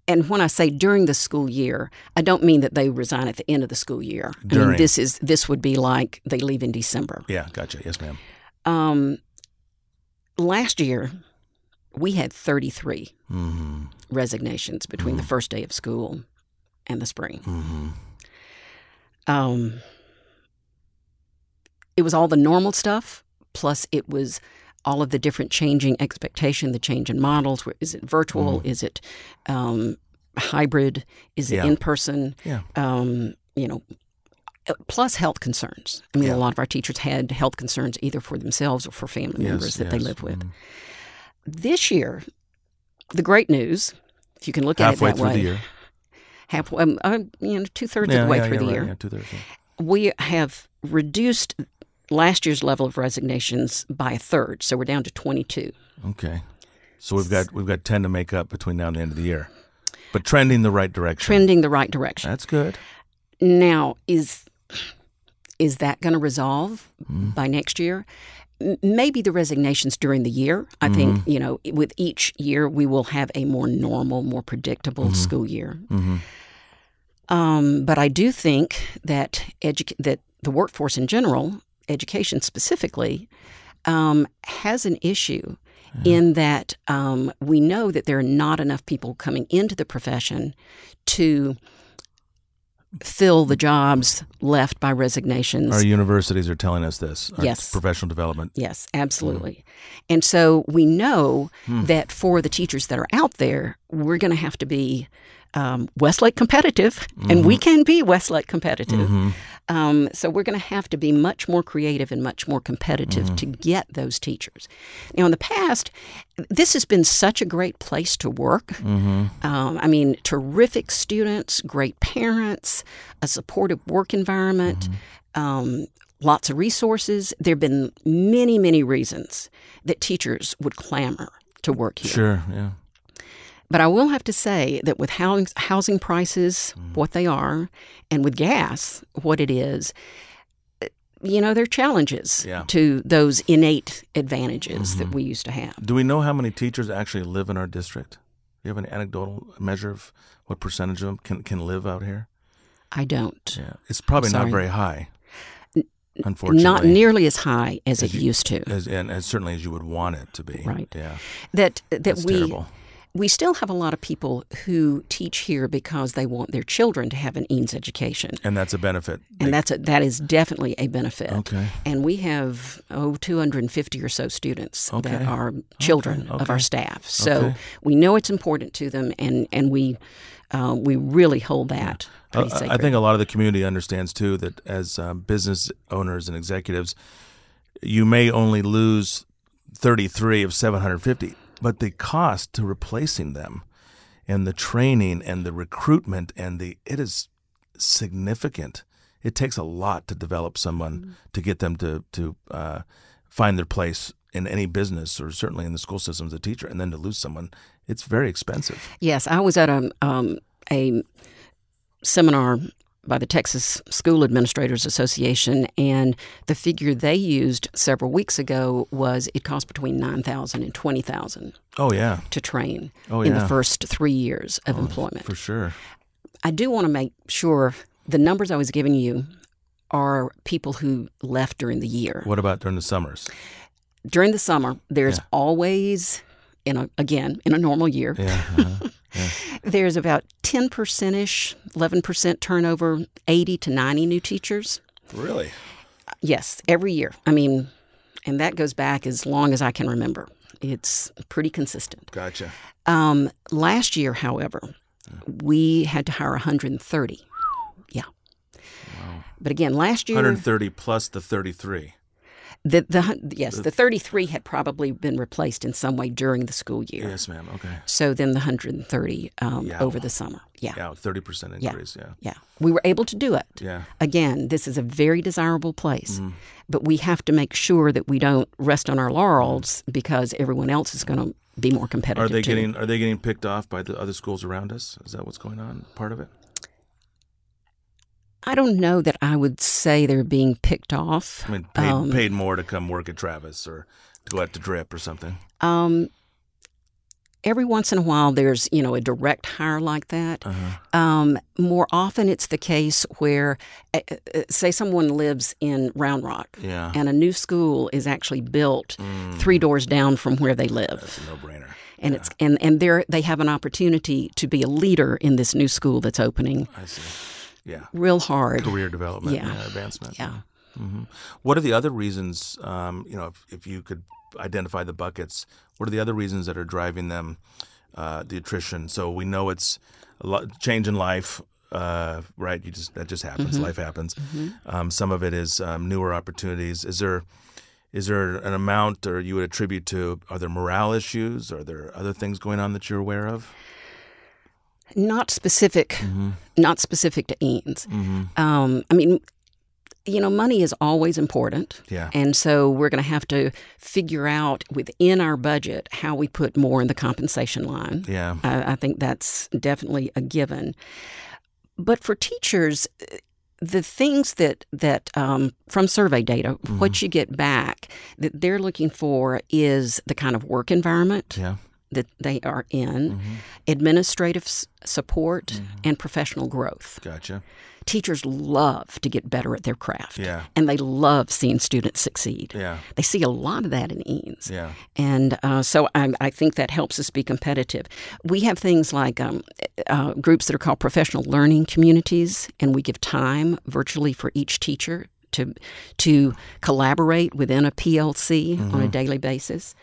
And when I say during the school year, I don't mean that they resign at the end of the school year. During. I mean, this is this would be like they leave in December. Yeah, gotcha. Yes, ma'am. Um, last year, we had thirty-three mm-hmm. resignations between mm-hmm. the first day of school and the spring. Mm-hmm. Um, it was all the normal stuff, plus it was all of the different changing expectation, the change in models. Is it virtual? Mm-hmm. Is it um, hybrid? Is it yeah. in person? Yeah. Um, you know, plus health concerns. I mean, yeah. a lot of our teachers had health concerns either for themselves or for family yes, members that yes. they live with. Mm-hmm. This year, the great news, if you can look halfway at it that way. Halfway through the year. Halfway, um, uh, you know, two-thirds yeah, of the way yeah, through yeah, the right, year. Yeah, two-thirds. Yeah. We have reduced last year's level of resignations by a third, so we're down to twenty-two. Okay, so we've got we've got ten to make up between now and the end of the year, but trending the right direction. Trending the right direction. That's good. Now, is is that going to resolve mm. by next year? Maybe the resignations during the year. I mm-hmm. think, you know, with each year we will have a more normal, more predictable mm-hmm. school year. Mm-hmm. Um, but I do think that edu- that the workforce in general, education specifically, um, has an issue yeah. in that um, we know that there are not enough people coming into the profession to fill the jobs left by resignations. Our universities are telling us this. Our yes. professional development. Yes, absolutely. Mm. And so we know mm. that for the teachers that are out there, we're going to have to be Um, Westlake competitive, mm-hmm. and we can be Westlake competitive. Mm-hmm. Um, so we're going to have to be much more creative and much more competitive mm-hmm. to get those teachers. Now, in the past, this has been such a great place to work. Mm-hmm. Um, I mean, terrific students, great parents, a supportive work environment, mm-hmm. um, lots of resources. There have been many, many reasons that teachers would clamor to work here. Sure, yeah. But I will have to say that with housing prices, mm. what they are, and with gas, what it is, you know, there are challenges yeah. to those innate advantages mm-hmm. that we used to have. Do we know how many teachers actually live in our district? Do you have an anecdotal measure of what percentage of them can, can live out here? I don't. Yeah, it's probably not very high, unfortunately. Not nearly as high as, as it you, used to. As, and as certainly as you would want it to be. Right. Yeah. That, that That's we, terrible. We still have a lot of people who teach here because they want their children to have an Eanes education. And that's a benefit. And they... that's a, that is definitely a benefit. Okay. And we have, oh, two hundred fifty or so students okay. that are children okay. Okay. of our staff. So okay. we know it's important to them, and, and we uh, we really hold that yeah. pretty uh, sacred. I think a lot of the community understands, too, that as um, business owners and executives, you may only lose thirty-three of seven hundred fifty. But the cost to replacing them and the training and the recruitment and the it is significant. It takes a lot to develop someone mm-hmm. to get them to, to uh, find their place in any business or certainly in the school system as a teacher. And then to lose someone, it's very expensive. Yes. I was at a, um, a seminar by the Texas School Administrators Association, and the figure they used several weeks ago was it cost between nine thousand dollars and twenty thousand dollars oh, yeah. to train oh, in yeah. the first three years of oh, employment. For sure. I do want to make sure the numbers I was giving you are people who left during the year. What about during the summers? During the summer, there's yeah. always in a, again, in a normal year. Yeah, uh-huh. Yeah. There's about ten percent-ish, eleven percent turnover, eighty to ninety new teachers. Really? Yes, every year. I mean, and that goes back as long as I can remember. It's pretty consistent. Gotcha. Um, last year, however, we had to hire one hundred thirty. Yeah. Wow. But again, last year... one hundred thirty plus the thirty-three. The, the Yes, the thirty-three had probably been replaced in some way during the school year. Yes, ma'am. Okay. So then the one hundred thirty um, yeah. over the summer. Yeah. Yeah, thirty percent increase. Yeah. yeah. Yeah. We were able to do it. Yeah. Again, this is a very desirable place, mm. but we have to make sure that we don't rest on our laurels because everyone else is going to be more competitive. Are they too. getting Are they getting picked off by the other schools around us? Is that what's going on? Part of it? I don't know that I would say they're being picked off. I mean, paid, um, paid more to come work at Travis or to go out to Drip or something. Um, every once in a while, there's, you know, a direct hire like that. Uh-huh. Um, more often, it's the case where, uh, say, someone lives in Round Rock, yeah. and a new school is actually built mm. three doors down from where they live. That's a no-brainer. And yeah. it's and and they they have an opportunity to be a leader in this new school that's opening. I see. Yeah, real hard career development, yeah, yeah advancement. Yeah. Mm-hmm. What are the other reasons? Um, you know, if, if you could identify the buckets, what are the other reasons that are driving them? Uh, the attrition. So we know it's a lot, change in life, uh, right? You just that just happens. Mm-hmm. Life happens. Mm-hmm. Um, some of it is um, newer opportunities. Is there is there an amount, or you would attribute to? Are there morale issues? Are there other things going on that you're aware of? Not specific, mm-hmm. not specific to Eanes. Mm-hmm. Um, I mean, you know, money is always important. Yeah. And so we're going to have to figure out within our budget how we put more in the compensation line. Yeah. I, I think that's definitely a given. But for teachers, the things that, that um, from survey data, mm-hmm. what you get back that they're looking for is the kind of work environment. Yeah. that they are in, mm-hmm. administrative s- support, mm-hmm. and professional growth. Gotcha. Teachers love to get better at their craft. Yeah. And they love seeing students succeed. Yeah. They see a lot of that in Eanes. Yeah. And uh, so I, I think that helps us be competitive. We have things like um, uh, groups that are called professional learning communities, and we give time virtually for each teacher to to collaborate within a P L C mm-hmm. on a daily basis.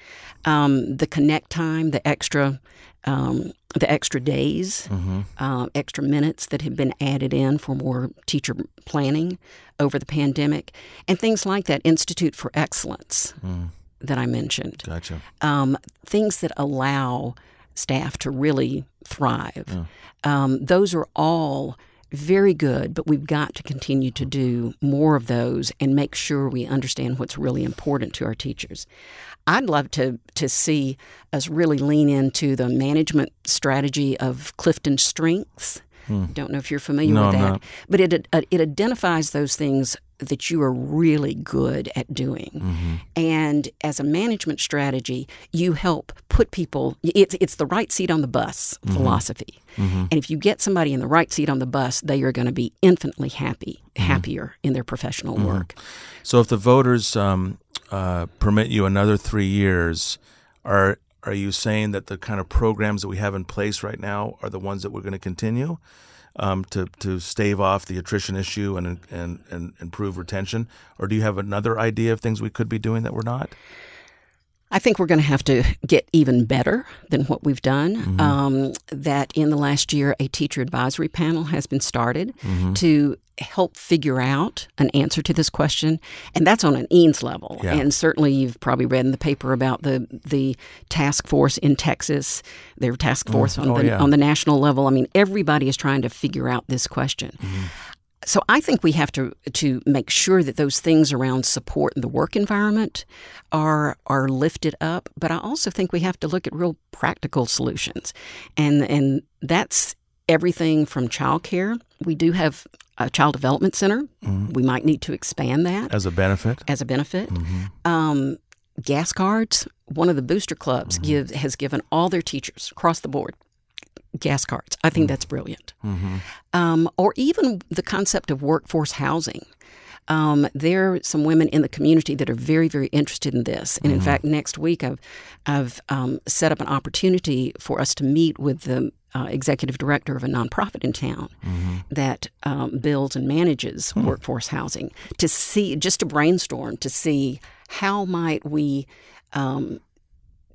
Um, the connect time, the extra um, the extra days, mm-hmm. uh, extra minutes that have been added in for more teacher planning over the pandemic, and things like that Institute for Excellence mm. that I mentioned. Gotcha. Um, things that allow staff to really thrive. Yeah. Um, those are all very good, but we've got to continue to do more of those and make sure we understand what's really important to our teachers. I'd love to to see us really lean into the management strategy of Clifton Strengths. Hmm. Don't know if you're familiar no, with that, I'm not. But it it identifies those things that you are really good at doing. Mm-hmm. And as a management strategy, you help put people, it's it's the right seat on the bus mm-hmm. philosophy. Mm-hmm. And if you get somebody in the right seat on the bus, they are going to be infinitely happy, mm-hmm. happier in their professional mm-hmm. work. So if the voters um, uh, permit you another three years, are are you saying that the kind of programs that we have in place right now are the ones that we're going to continue? Um, to, to stave off the attrition issue and, and and improve retention? Or do you have another idea of things we could be doing that we're not? I think we're going to have to get even better than what we've done. Mm-hmm. Um, that in the last year, a teacher advisory panel has been started mm-hmm. to help figure out an answer to this question. And that's on an Eanes level. Yeah. And certainly you've probably read in the paper about the the task force in Texas, their task force mm-hmm. on, oh, the, yeah. on the national level. I mean, everybody is trying to figure out this question. Mm-hmm. So I think we have to to make sure that those things around support in the work environment are are lifted up. But I also think we have to look at real practical solutions. And and that's everything from childcare. We do have a child development center. Mm-hmm. We might need to expand that. As a benefit? As a benefit. Mm-hmm. Um, gas cards. One of the booster clubs mm-hmm. give, has given all their teachers across the board gas cards. I think mm-hmm. that's brilliant. Mm-hmm. Um, or even the concept of workforce housing. Um, there are some women in the community that are very, very interested in this. And mm-hmm. in fact, next week I've, I've um, set up an opportunity for us to meet with the Uh, executive director of a nonprofit in town mm-hmm. that um, builds and manages hmm. workforce housing to see, just to brainstorm, to see how might we um,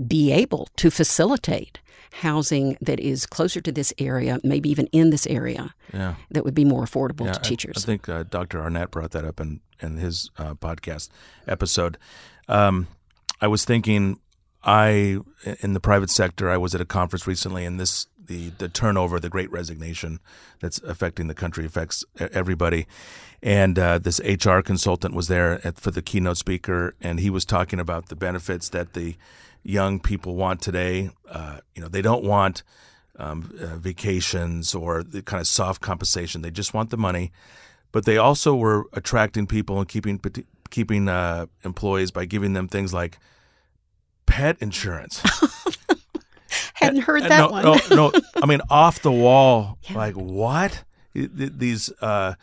be able to facilitate housing that is closer to this area, maybe even in this area, yeah. that would be more affordable yeah, to I, teachers. I think uh, Doctor Arnett brought that up in, in his uh, podcast episode. Um, I was thinking, I in the private sector, I was at a conference recently, and this the the turnover, the Great Resignation that's affecting the country affects everybody. And uh, this H R consultant was there at, for the keynote speaker, and he was talking about the benefits that the young people want today. Uh, you know, they don't want um, uh, vacations or the kind of soft compensation; they just want the money. But they also were attracting people and keeping keeping uh, employees by giving them things like pet insurance. Hadn't heard that no, one. no, no. I mean, off the wall, yeah. like what? These, uh,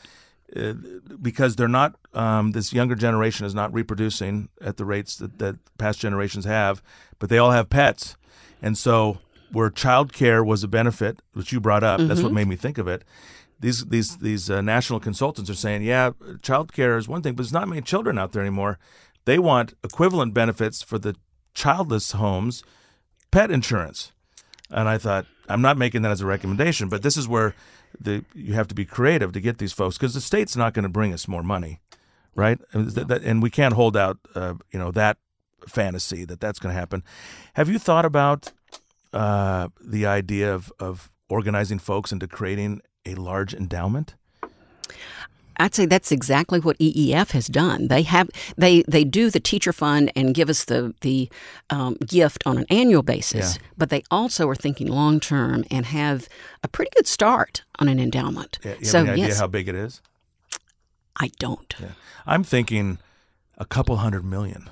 uh, because they're not, um, this younger generation is not reproducing at the rates that, that past generations have, but they all have pets. And so where childcare was a benefit, which you brought up, mm-hmm. that's what made me think of it. These these these uh, national consultants are saying, yeah, childcare is one thing, but there's not many children out there anymore. They want equivalent benefits for the childless homes, pet insurance. And I thought, I'm not making that as a recommendation, but this is where the you have to be creative to get these folks, because the state's not going to bring us more money, right? And, th- that, and we can't hold out, uh, you know, that fantasy that that's going to happen. Have you thought about uh, the idea of, of organizing folks into creating a large endowment? I'd say that's exactly what E E F has done. They have they, they do the teacher fund and give us the the um, gift on an annual basis, yeah. but they also are thinking long term and have a pretty good start on an endowment. Yeah, you so, have any yes. idea how big it is? I don't. Yeah. I'm thinking a couple hundred million.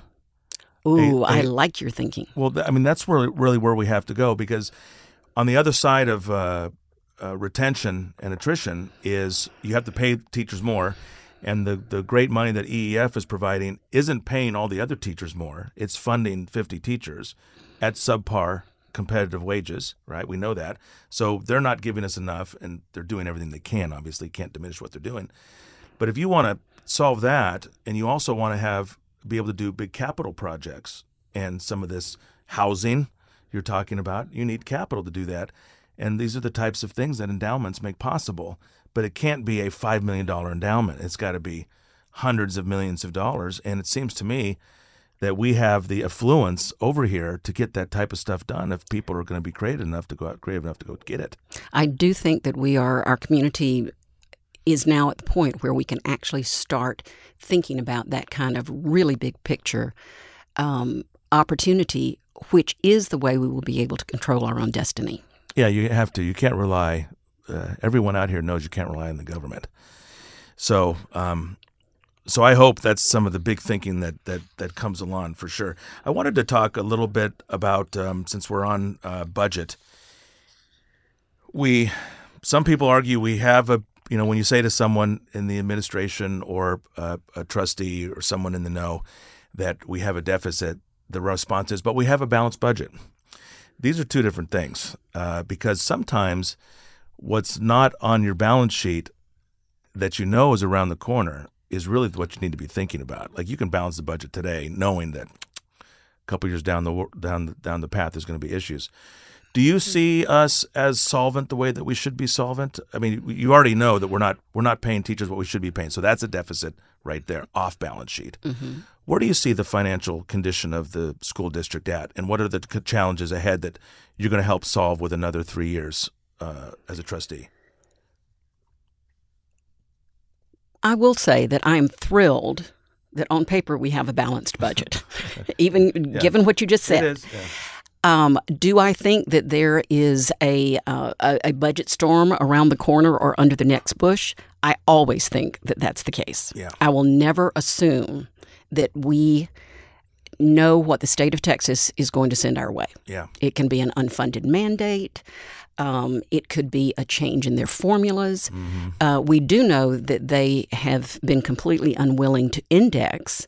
Ooh, a, a, I like your thinking. Well, I mean that's really really where we have to go, because on the other side of uh, Uh, retention and attrition is you have to pay teachers more, and the, the great money that E E F is providing isn't paying all the other teachers more. It's funding fifty teachers at subpar competitive wages, right? We know that. So they're not giving us enough, and they're doing everything they can. Obviously, can't diminish what they're doing. But if you want to solve that, and you also want to have be able to do big capital projects and some of this housing you're talking about, you need capital to do that. And these are the types of things that endowments make possible. But it can't be a five million dollars endowment. It's got to be hundreds of millions of dollars. And it seems to me that we have the affluence over here to get that type of stuff done if people are going to be creative enough to go out, creative enough to go get it. I do think that we are, our community is now at the point where we can actually start thinking about that kind of really big picture um, opportunity, which is the way we will be able to control our own destiny. Yeah, you have to. You can't rely. Uh, everyone out here knows you can't rely on the government. So, um, so I hope that's some of the big thinking that that that comes along for sure. I wanted to talk a little bit about um, since we're on uh, budget. We, some people argue we have a you know when you say to someone in the administration or uh, a trustee or someone in the know that we have a deficit, the response is, but we have a balanced budget. These are two different things uh, because sometimes what's not on your balance sheet that you know is around the corner is really what you need to be thinking about. Like you can balance the budget today knowing that a couple years down the down down the path there's going to be issues. Do you see us as solvent the way that we should be solvent? I mean, you already know that we're not we're not paying teachers what we should be paying, so that's a deficit right there off balance sheet. Mm-hmm. Where do you see the financial condition of the school district at, and what are the challenges ahead that you're going to help solve with another three years uh, as a trustee? I will say that I am thrilled that on paper we have a balanced budget, even yeah. given what you just said. It is, yeah. Um, do I think that there is a, uh, a a budget storm around the corner or under the next bush? I always think that that's the case. Yeah. I will never assume that we know what the state of Texas is going to send our way. Yeah. It can be an unfunded mandate. Um, it could be a change in their formulas. Mm-hmm. Uh, we do know that they have been completely unwilling to index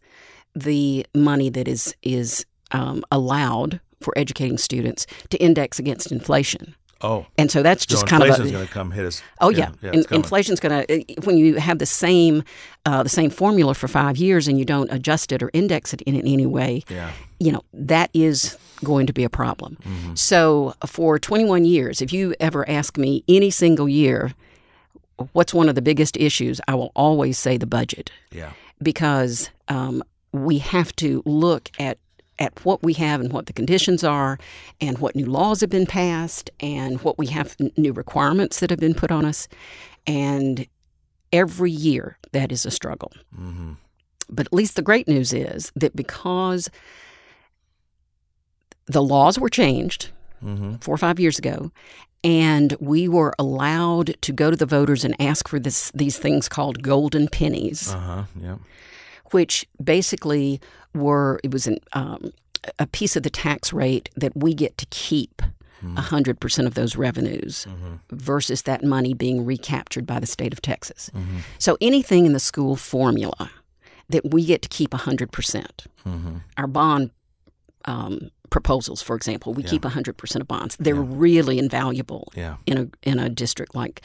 the money that is is um, allowed for educating students to index against inflation. Oh. And so that's just so kind of inflation's going to come hit us. Oh, yeah. yeah, yeah inflation's going to – when you have the same uh, the same formula for five years and you don't adjust it or index it in any way, yeah. you know, that is going to be a problem. Mm-hmm. So for twenty-one years, if you ever ask me any single year what's one of the biggest issues, I will always say the budget. Yeah. Because um, we have to look at – at what we have and what the conditions are and what new laws have been passed and what we have, new requirements that have been put on us. And every year that is a struggle. Mm-hmm. But at least the great news is that because the laws were changed mm-hmm. four or five years ago, and we were allowed to go to the voters and ask for this these things called golden pennies. Uh-huh, yeah. Which basically were, it was an, um, a piece of the tax rate that we get to keep mm-hmm. one hundred percent of those revenues mm-hmm. versus that money being recaptured by the state of Texas. Mm-hmm. So anything in the school formula that we get to keep one hundred percent, mm-hmm. our bond um, proposals, for example, we yeah. keep one hundred percent of bonds. They're yeah. really invaluable yeah. in a in a district like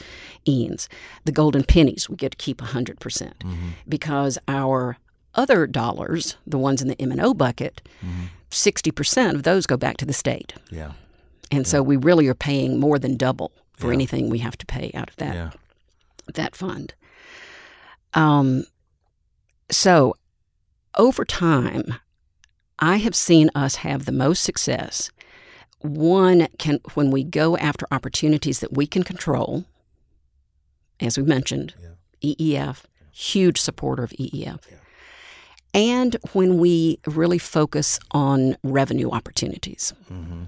Eanes. The golden pennies, we get to keep one hundred percent mm-hmm. because our other dollars, the ones in the M and O bucket, mm-hmm. sixty percent of those go back to the state. Yeah. And yeah. so we really are paying more than double for yeah. anything we have to pay out of that, yeah. that fund. Um, so over time, I have seen us have the most success. One, can when we go after opportunities that we can control, as we mentioned, yeah. E E F, huge supporter of E E F. Yeah. And when we really focus on revenue opportunities. Mm-hmm.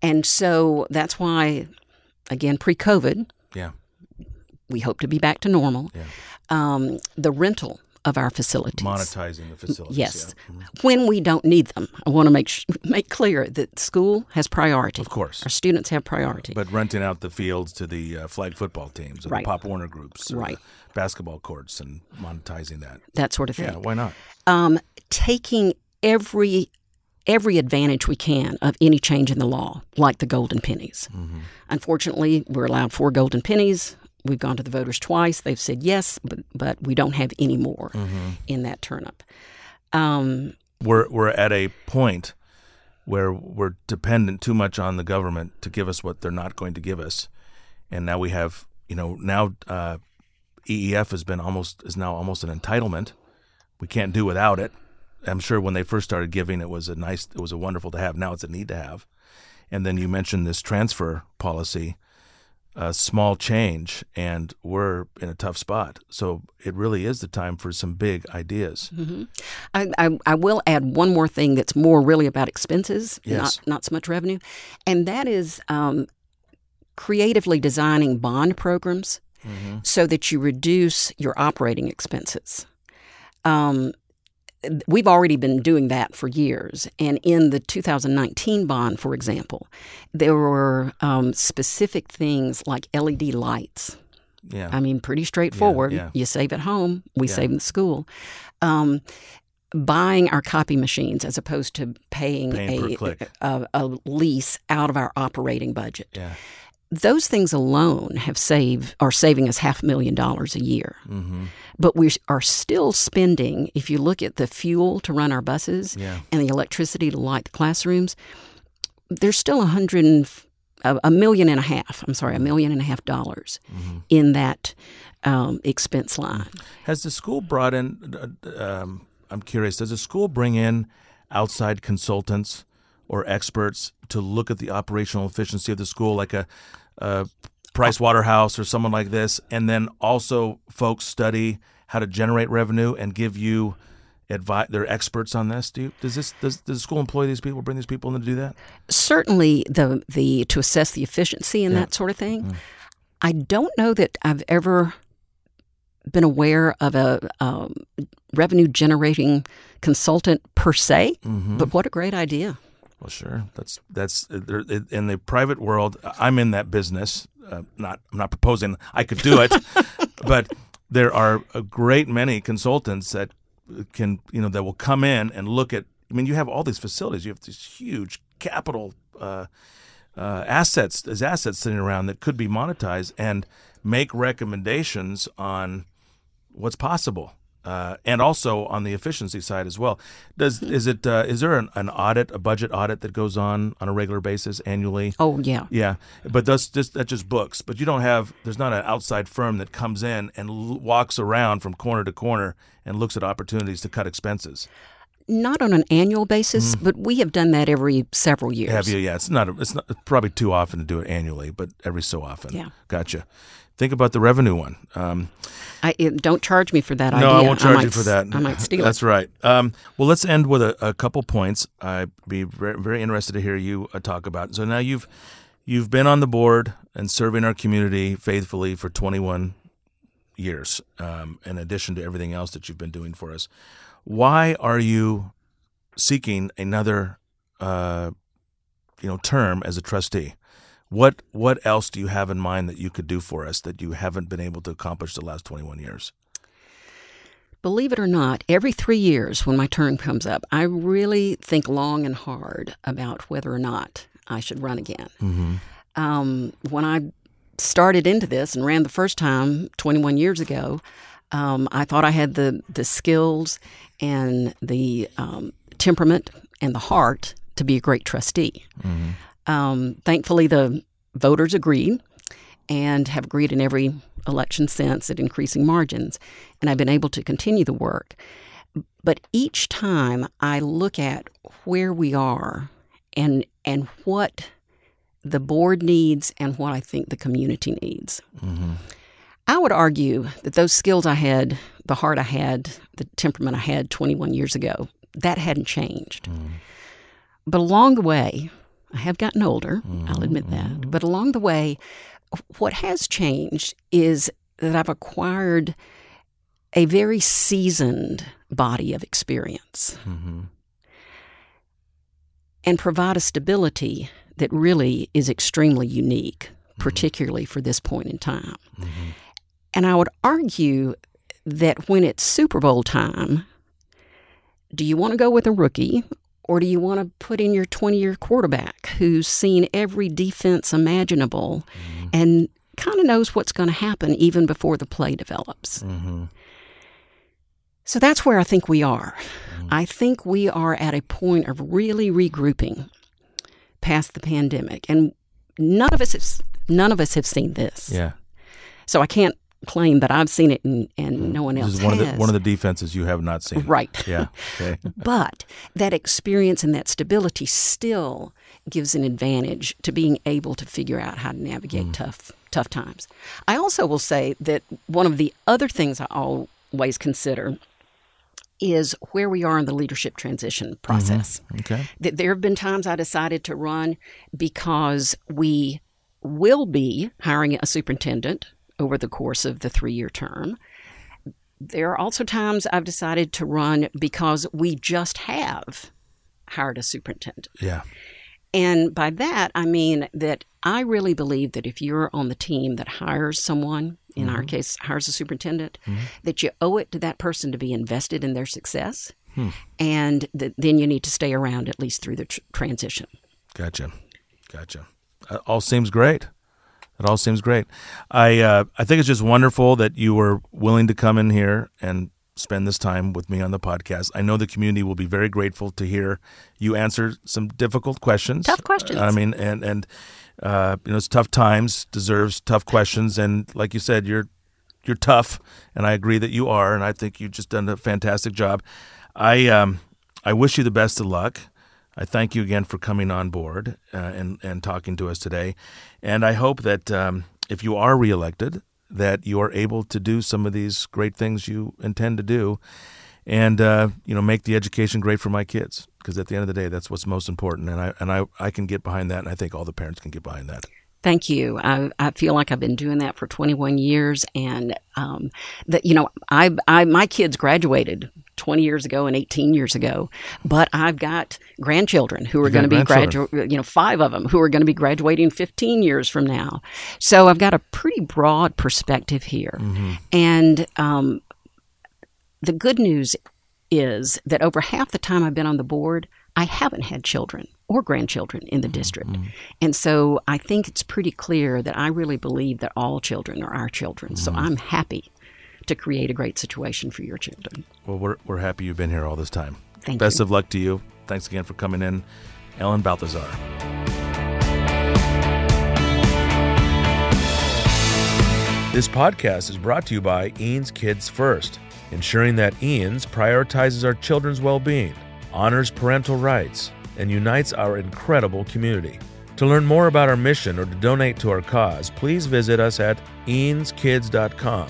And so that's why, again, pre-COVID, yeah. we hope to be back to normal, yeah. um, the rental of our facilities. Monetizing the facilities. Yes. Yeah. Mm-hmm. When we don't need them. I want to make sh- make clear that school has priority. Of course. Our students have priority. Uh, but renting out the fields to the uh, flag football teams or right. the Pop Warner groups or right. the basketball courts and monetizing that. That sort of thing. Yeah, why not? Um, taking every every advantage we can of any change in the law, like the golden pennies. Mm-hmm. Unfortunately, we're allowed four golden pennies. We've gone to the voters twice. They've said yes, but, but we don't have any more mm-hmm. in that turnup. Um, we're we're at a point where we're dependent too much on the government to give us what they're not going to give us, and now we have you know now uh, E E F has been almost is now almost an entitlement. We can't do without it. I'm sure when they first started giving, it was a nice, it was a wonderful to have. Now it's a need to have. And then you mentioned this transfer policy. A small change, and we're in a tough spot. So it really is the time for some big ideas. Mm-hmm. I, I, I will add one more thing that's more really about expenses, yes. not, not so much revenue, and that is um, creatively designing bond programs mm-hmm. so that you reduce your operating expenses. Um, we've already been doing that for years. And in the two thousand nineteen bond, for example, there were um, specific things like L E D lights. Yeah. I mean, pretty straightforward. Yeah, yeah. You save at home, we yeah. save in the school. Um, buying our copy machines as opposed to paying, paying a, a, a lease out of our operating budget. Yeah. Those things alone have saved are saving us half a million dollars a year. Mm-hmm. But we are still spending, if you look at the fuel to run our buses yeah. and the electricity to light the classrooms, there's still a hundred and a million and a half, I'm sorry, a million and a half dollars mm-hmm. in that um, expense line. Has the school brought in, uh, um, I'm curious, does the school bring in outside consultants or experts to look at the operational efficiency of the school, like a, a Price Waterhouse or someone like this, and then also folks study how to generate revenue and give you advice? They're experts on this. Do you, does this does, does the school employ these people, bring these people in to do that? Certainly, the the to assess the efficiency and yeah. that sort of thing. Mm. I don't know that I've ever been aware of a um, revenue-generating consultant per se, mm-hmm. but what a great idea. Well, sure. That's that's in the private world. I'm in that business. Uh, not I'm not proposing I could do it, but there are a great many consultants that can you know that will come in and look at. I mean, you have all these facilities. You have these huge capital uh, uh, assets as assets sitting around that could be monetized and make recommendations on what's possible. Uh, and also on the efficiency side as well. Does is it uh, is there an, an audit, a budget audit that goes on on a regular basis annually? Oh yeah, yeah. But that's just that's just books. But you don't have there's not an outside firm that comes in and l- walks around from corner to corner and looks at opportunities to cut expenses. Not on an annual basis, mm-hmm. but we have done that every several years. Have you? Yeah, it's not a, it's not probably too often to do it annually, but every so often. Yeah, gotcha. Think about the revenue one. Um, I, don't charge me for that no, idea. No, I won't charge I might, you for that. I might steal That's it. That's right. Um, well, let's end with a, a couple points. I'd be very, very interested to hear you uh, talk about. So now you've you've been on the board and serving our community faithfully for twenty-one years, um, in addition to everything else that you've been doing for us. Why are you seeking another uh, you know, term as a trustee? What what else do you have in mind that you could do for us that you haven't been able to accomplish the last twenty-one years? Believe it or not, every three years when my term comes up, I really think long and hard about whether or not I should run again. Mm-hmm. Um, when I started into this and ran the first time twenty-one years ago, um, I thought I had the, the skills and the um, temperament and the heart to be a great trustee. Mm-hmm. Um, thankfully, the voters agreed and have agreed in every election since at increasing margins, and I've been able to continue the work. But each time I look at where we are and and what the board needs and what I think the community needs, mm-hmm. I would argue that those skills I had, the heart I had, the temperament I had twenty-one years ago, that hadn't changed. Mm-hmm. But along the way, I have gotten older, I'll admit that. But along the way, what has changed is that I've acquired a very seasoned body of experience, mm-hmm. and provide a stability that really is extremely unique, particularly mm-hmm. for this point in time. Mm-hmm. And I would argue that when it's Super Bowl time, do you want to go with a rookie? Or do you want to put in your twenty-year quarterback who's seen every defense imaginable, mm-hmm. and kind of knows what's going to happen even before the play develops? Mm-hmm. So that's where I think we are. Mm-hmm. I think we are at a point of really regrouping past the pandemic, and none of us have, none of us have seen this. Yeah. So I can't claim that I've seen it and, and no one else this is one has. Of the, one of the defenses you have not seen. Right. Yeah. Okay. But that experience and that stability still gives an advantage to being able to figure out how to navigate mm. tough tough times. I also will say that one of the other things I always consider is where we are in the leadership transition process. Mm-hmm. Okay. There have been times I decided to run because we will be hiring a superintendent over the course of the three-year term. There are also times I've decided to run because we just have hired a superintendent. Yeah. And by that, I mean that I really believe that if you're on the team that hires someone, in mm-hmm. our case, hires a superintendent, mm-hmm. that you owe it to that person to be invested in their success, hmm. and that then you need to stay around at least through the tr- transition. Gotcha. Gotcha. That all seems great. It all seems great. I uh, I think it's just wonderful that you were willing to come in here and spend this time with me on the podcast. I know the community will be very grateful to hear you answer some difficult questions. Tough questions. I mean, and, and uh, you know, it's tough times, deserves tough questions. And like you said, you're you're tough, and I agree that you are, and I think you've just done a fantastic job. I um I wish you the best of luck. I thank you again for coming on board uh, and, and talking to us today. And I hope that um, if you are reelected, that you are able to do some of these great things you intend to do and, uh, you know, make the education great for my kids. Because at the end of the day, that's what's most important. And I and I, I can get behind that, and I think all the parents can get behind that. Thank you. I, I feel like I've been doing that for twenty-one years, and um, that you know, I, I my kids graduated twenty years ago and eighteen years ago, but I've got grandchildren who are going to be gradu you know, five of them who are going to be graduating fifteen years from now. So I've got a pretty broad perspective here, mm-hmm. and um, the good news is that over half the time I've been on the board, I haven't had children or grandchildren in the district. Mm-hmm. And so I think it's pretty clear that I really believe that all children are our children. Mm-hmm. So I'm happy to create a great situation for your children. Well, we're, we're happy you've been here all this time. Thank you. Best of luck to you. Thanks again for coming in, Ellen Balthazar. This podcast is brought to you by Eanes Kids First, ensuring that Eanes prioritizes our children's well-being, honors parental rights, and unites our incredible community. To learn more about our mission or to donate to our cause, please visit us at eanes kids dot com.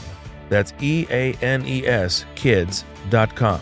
That's E A N E S kids dot com.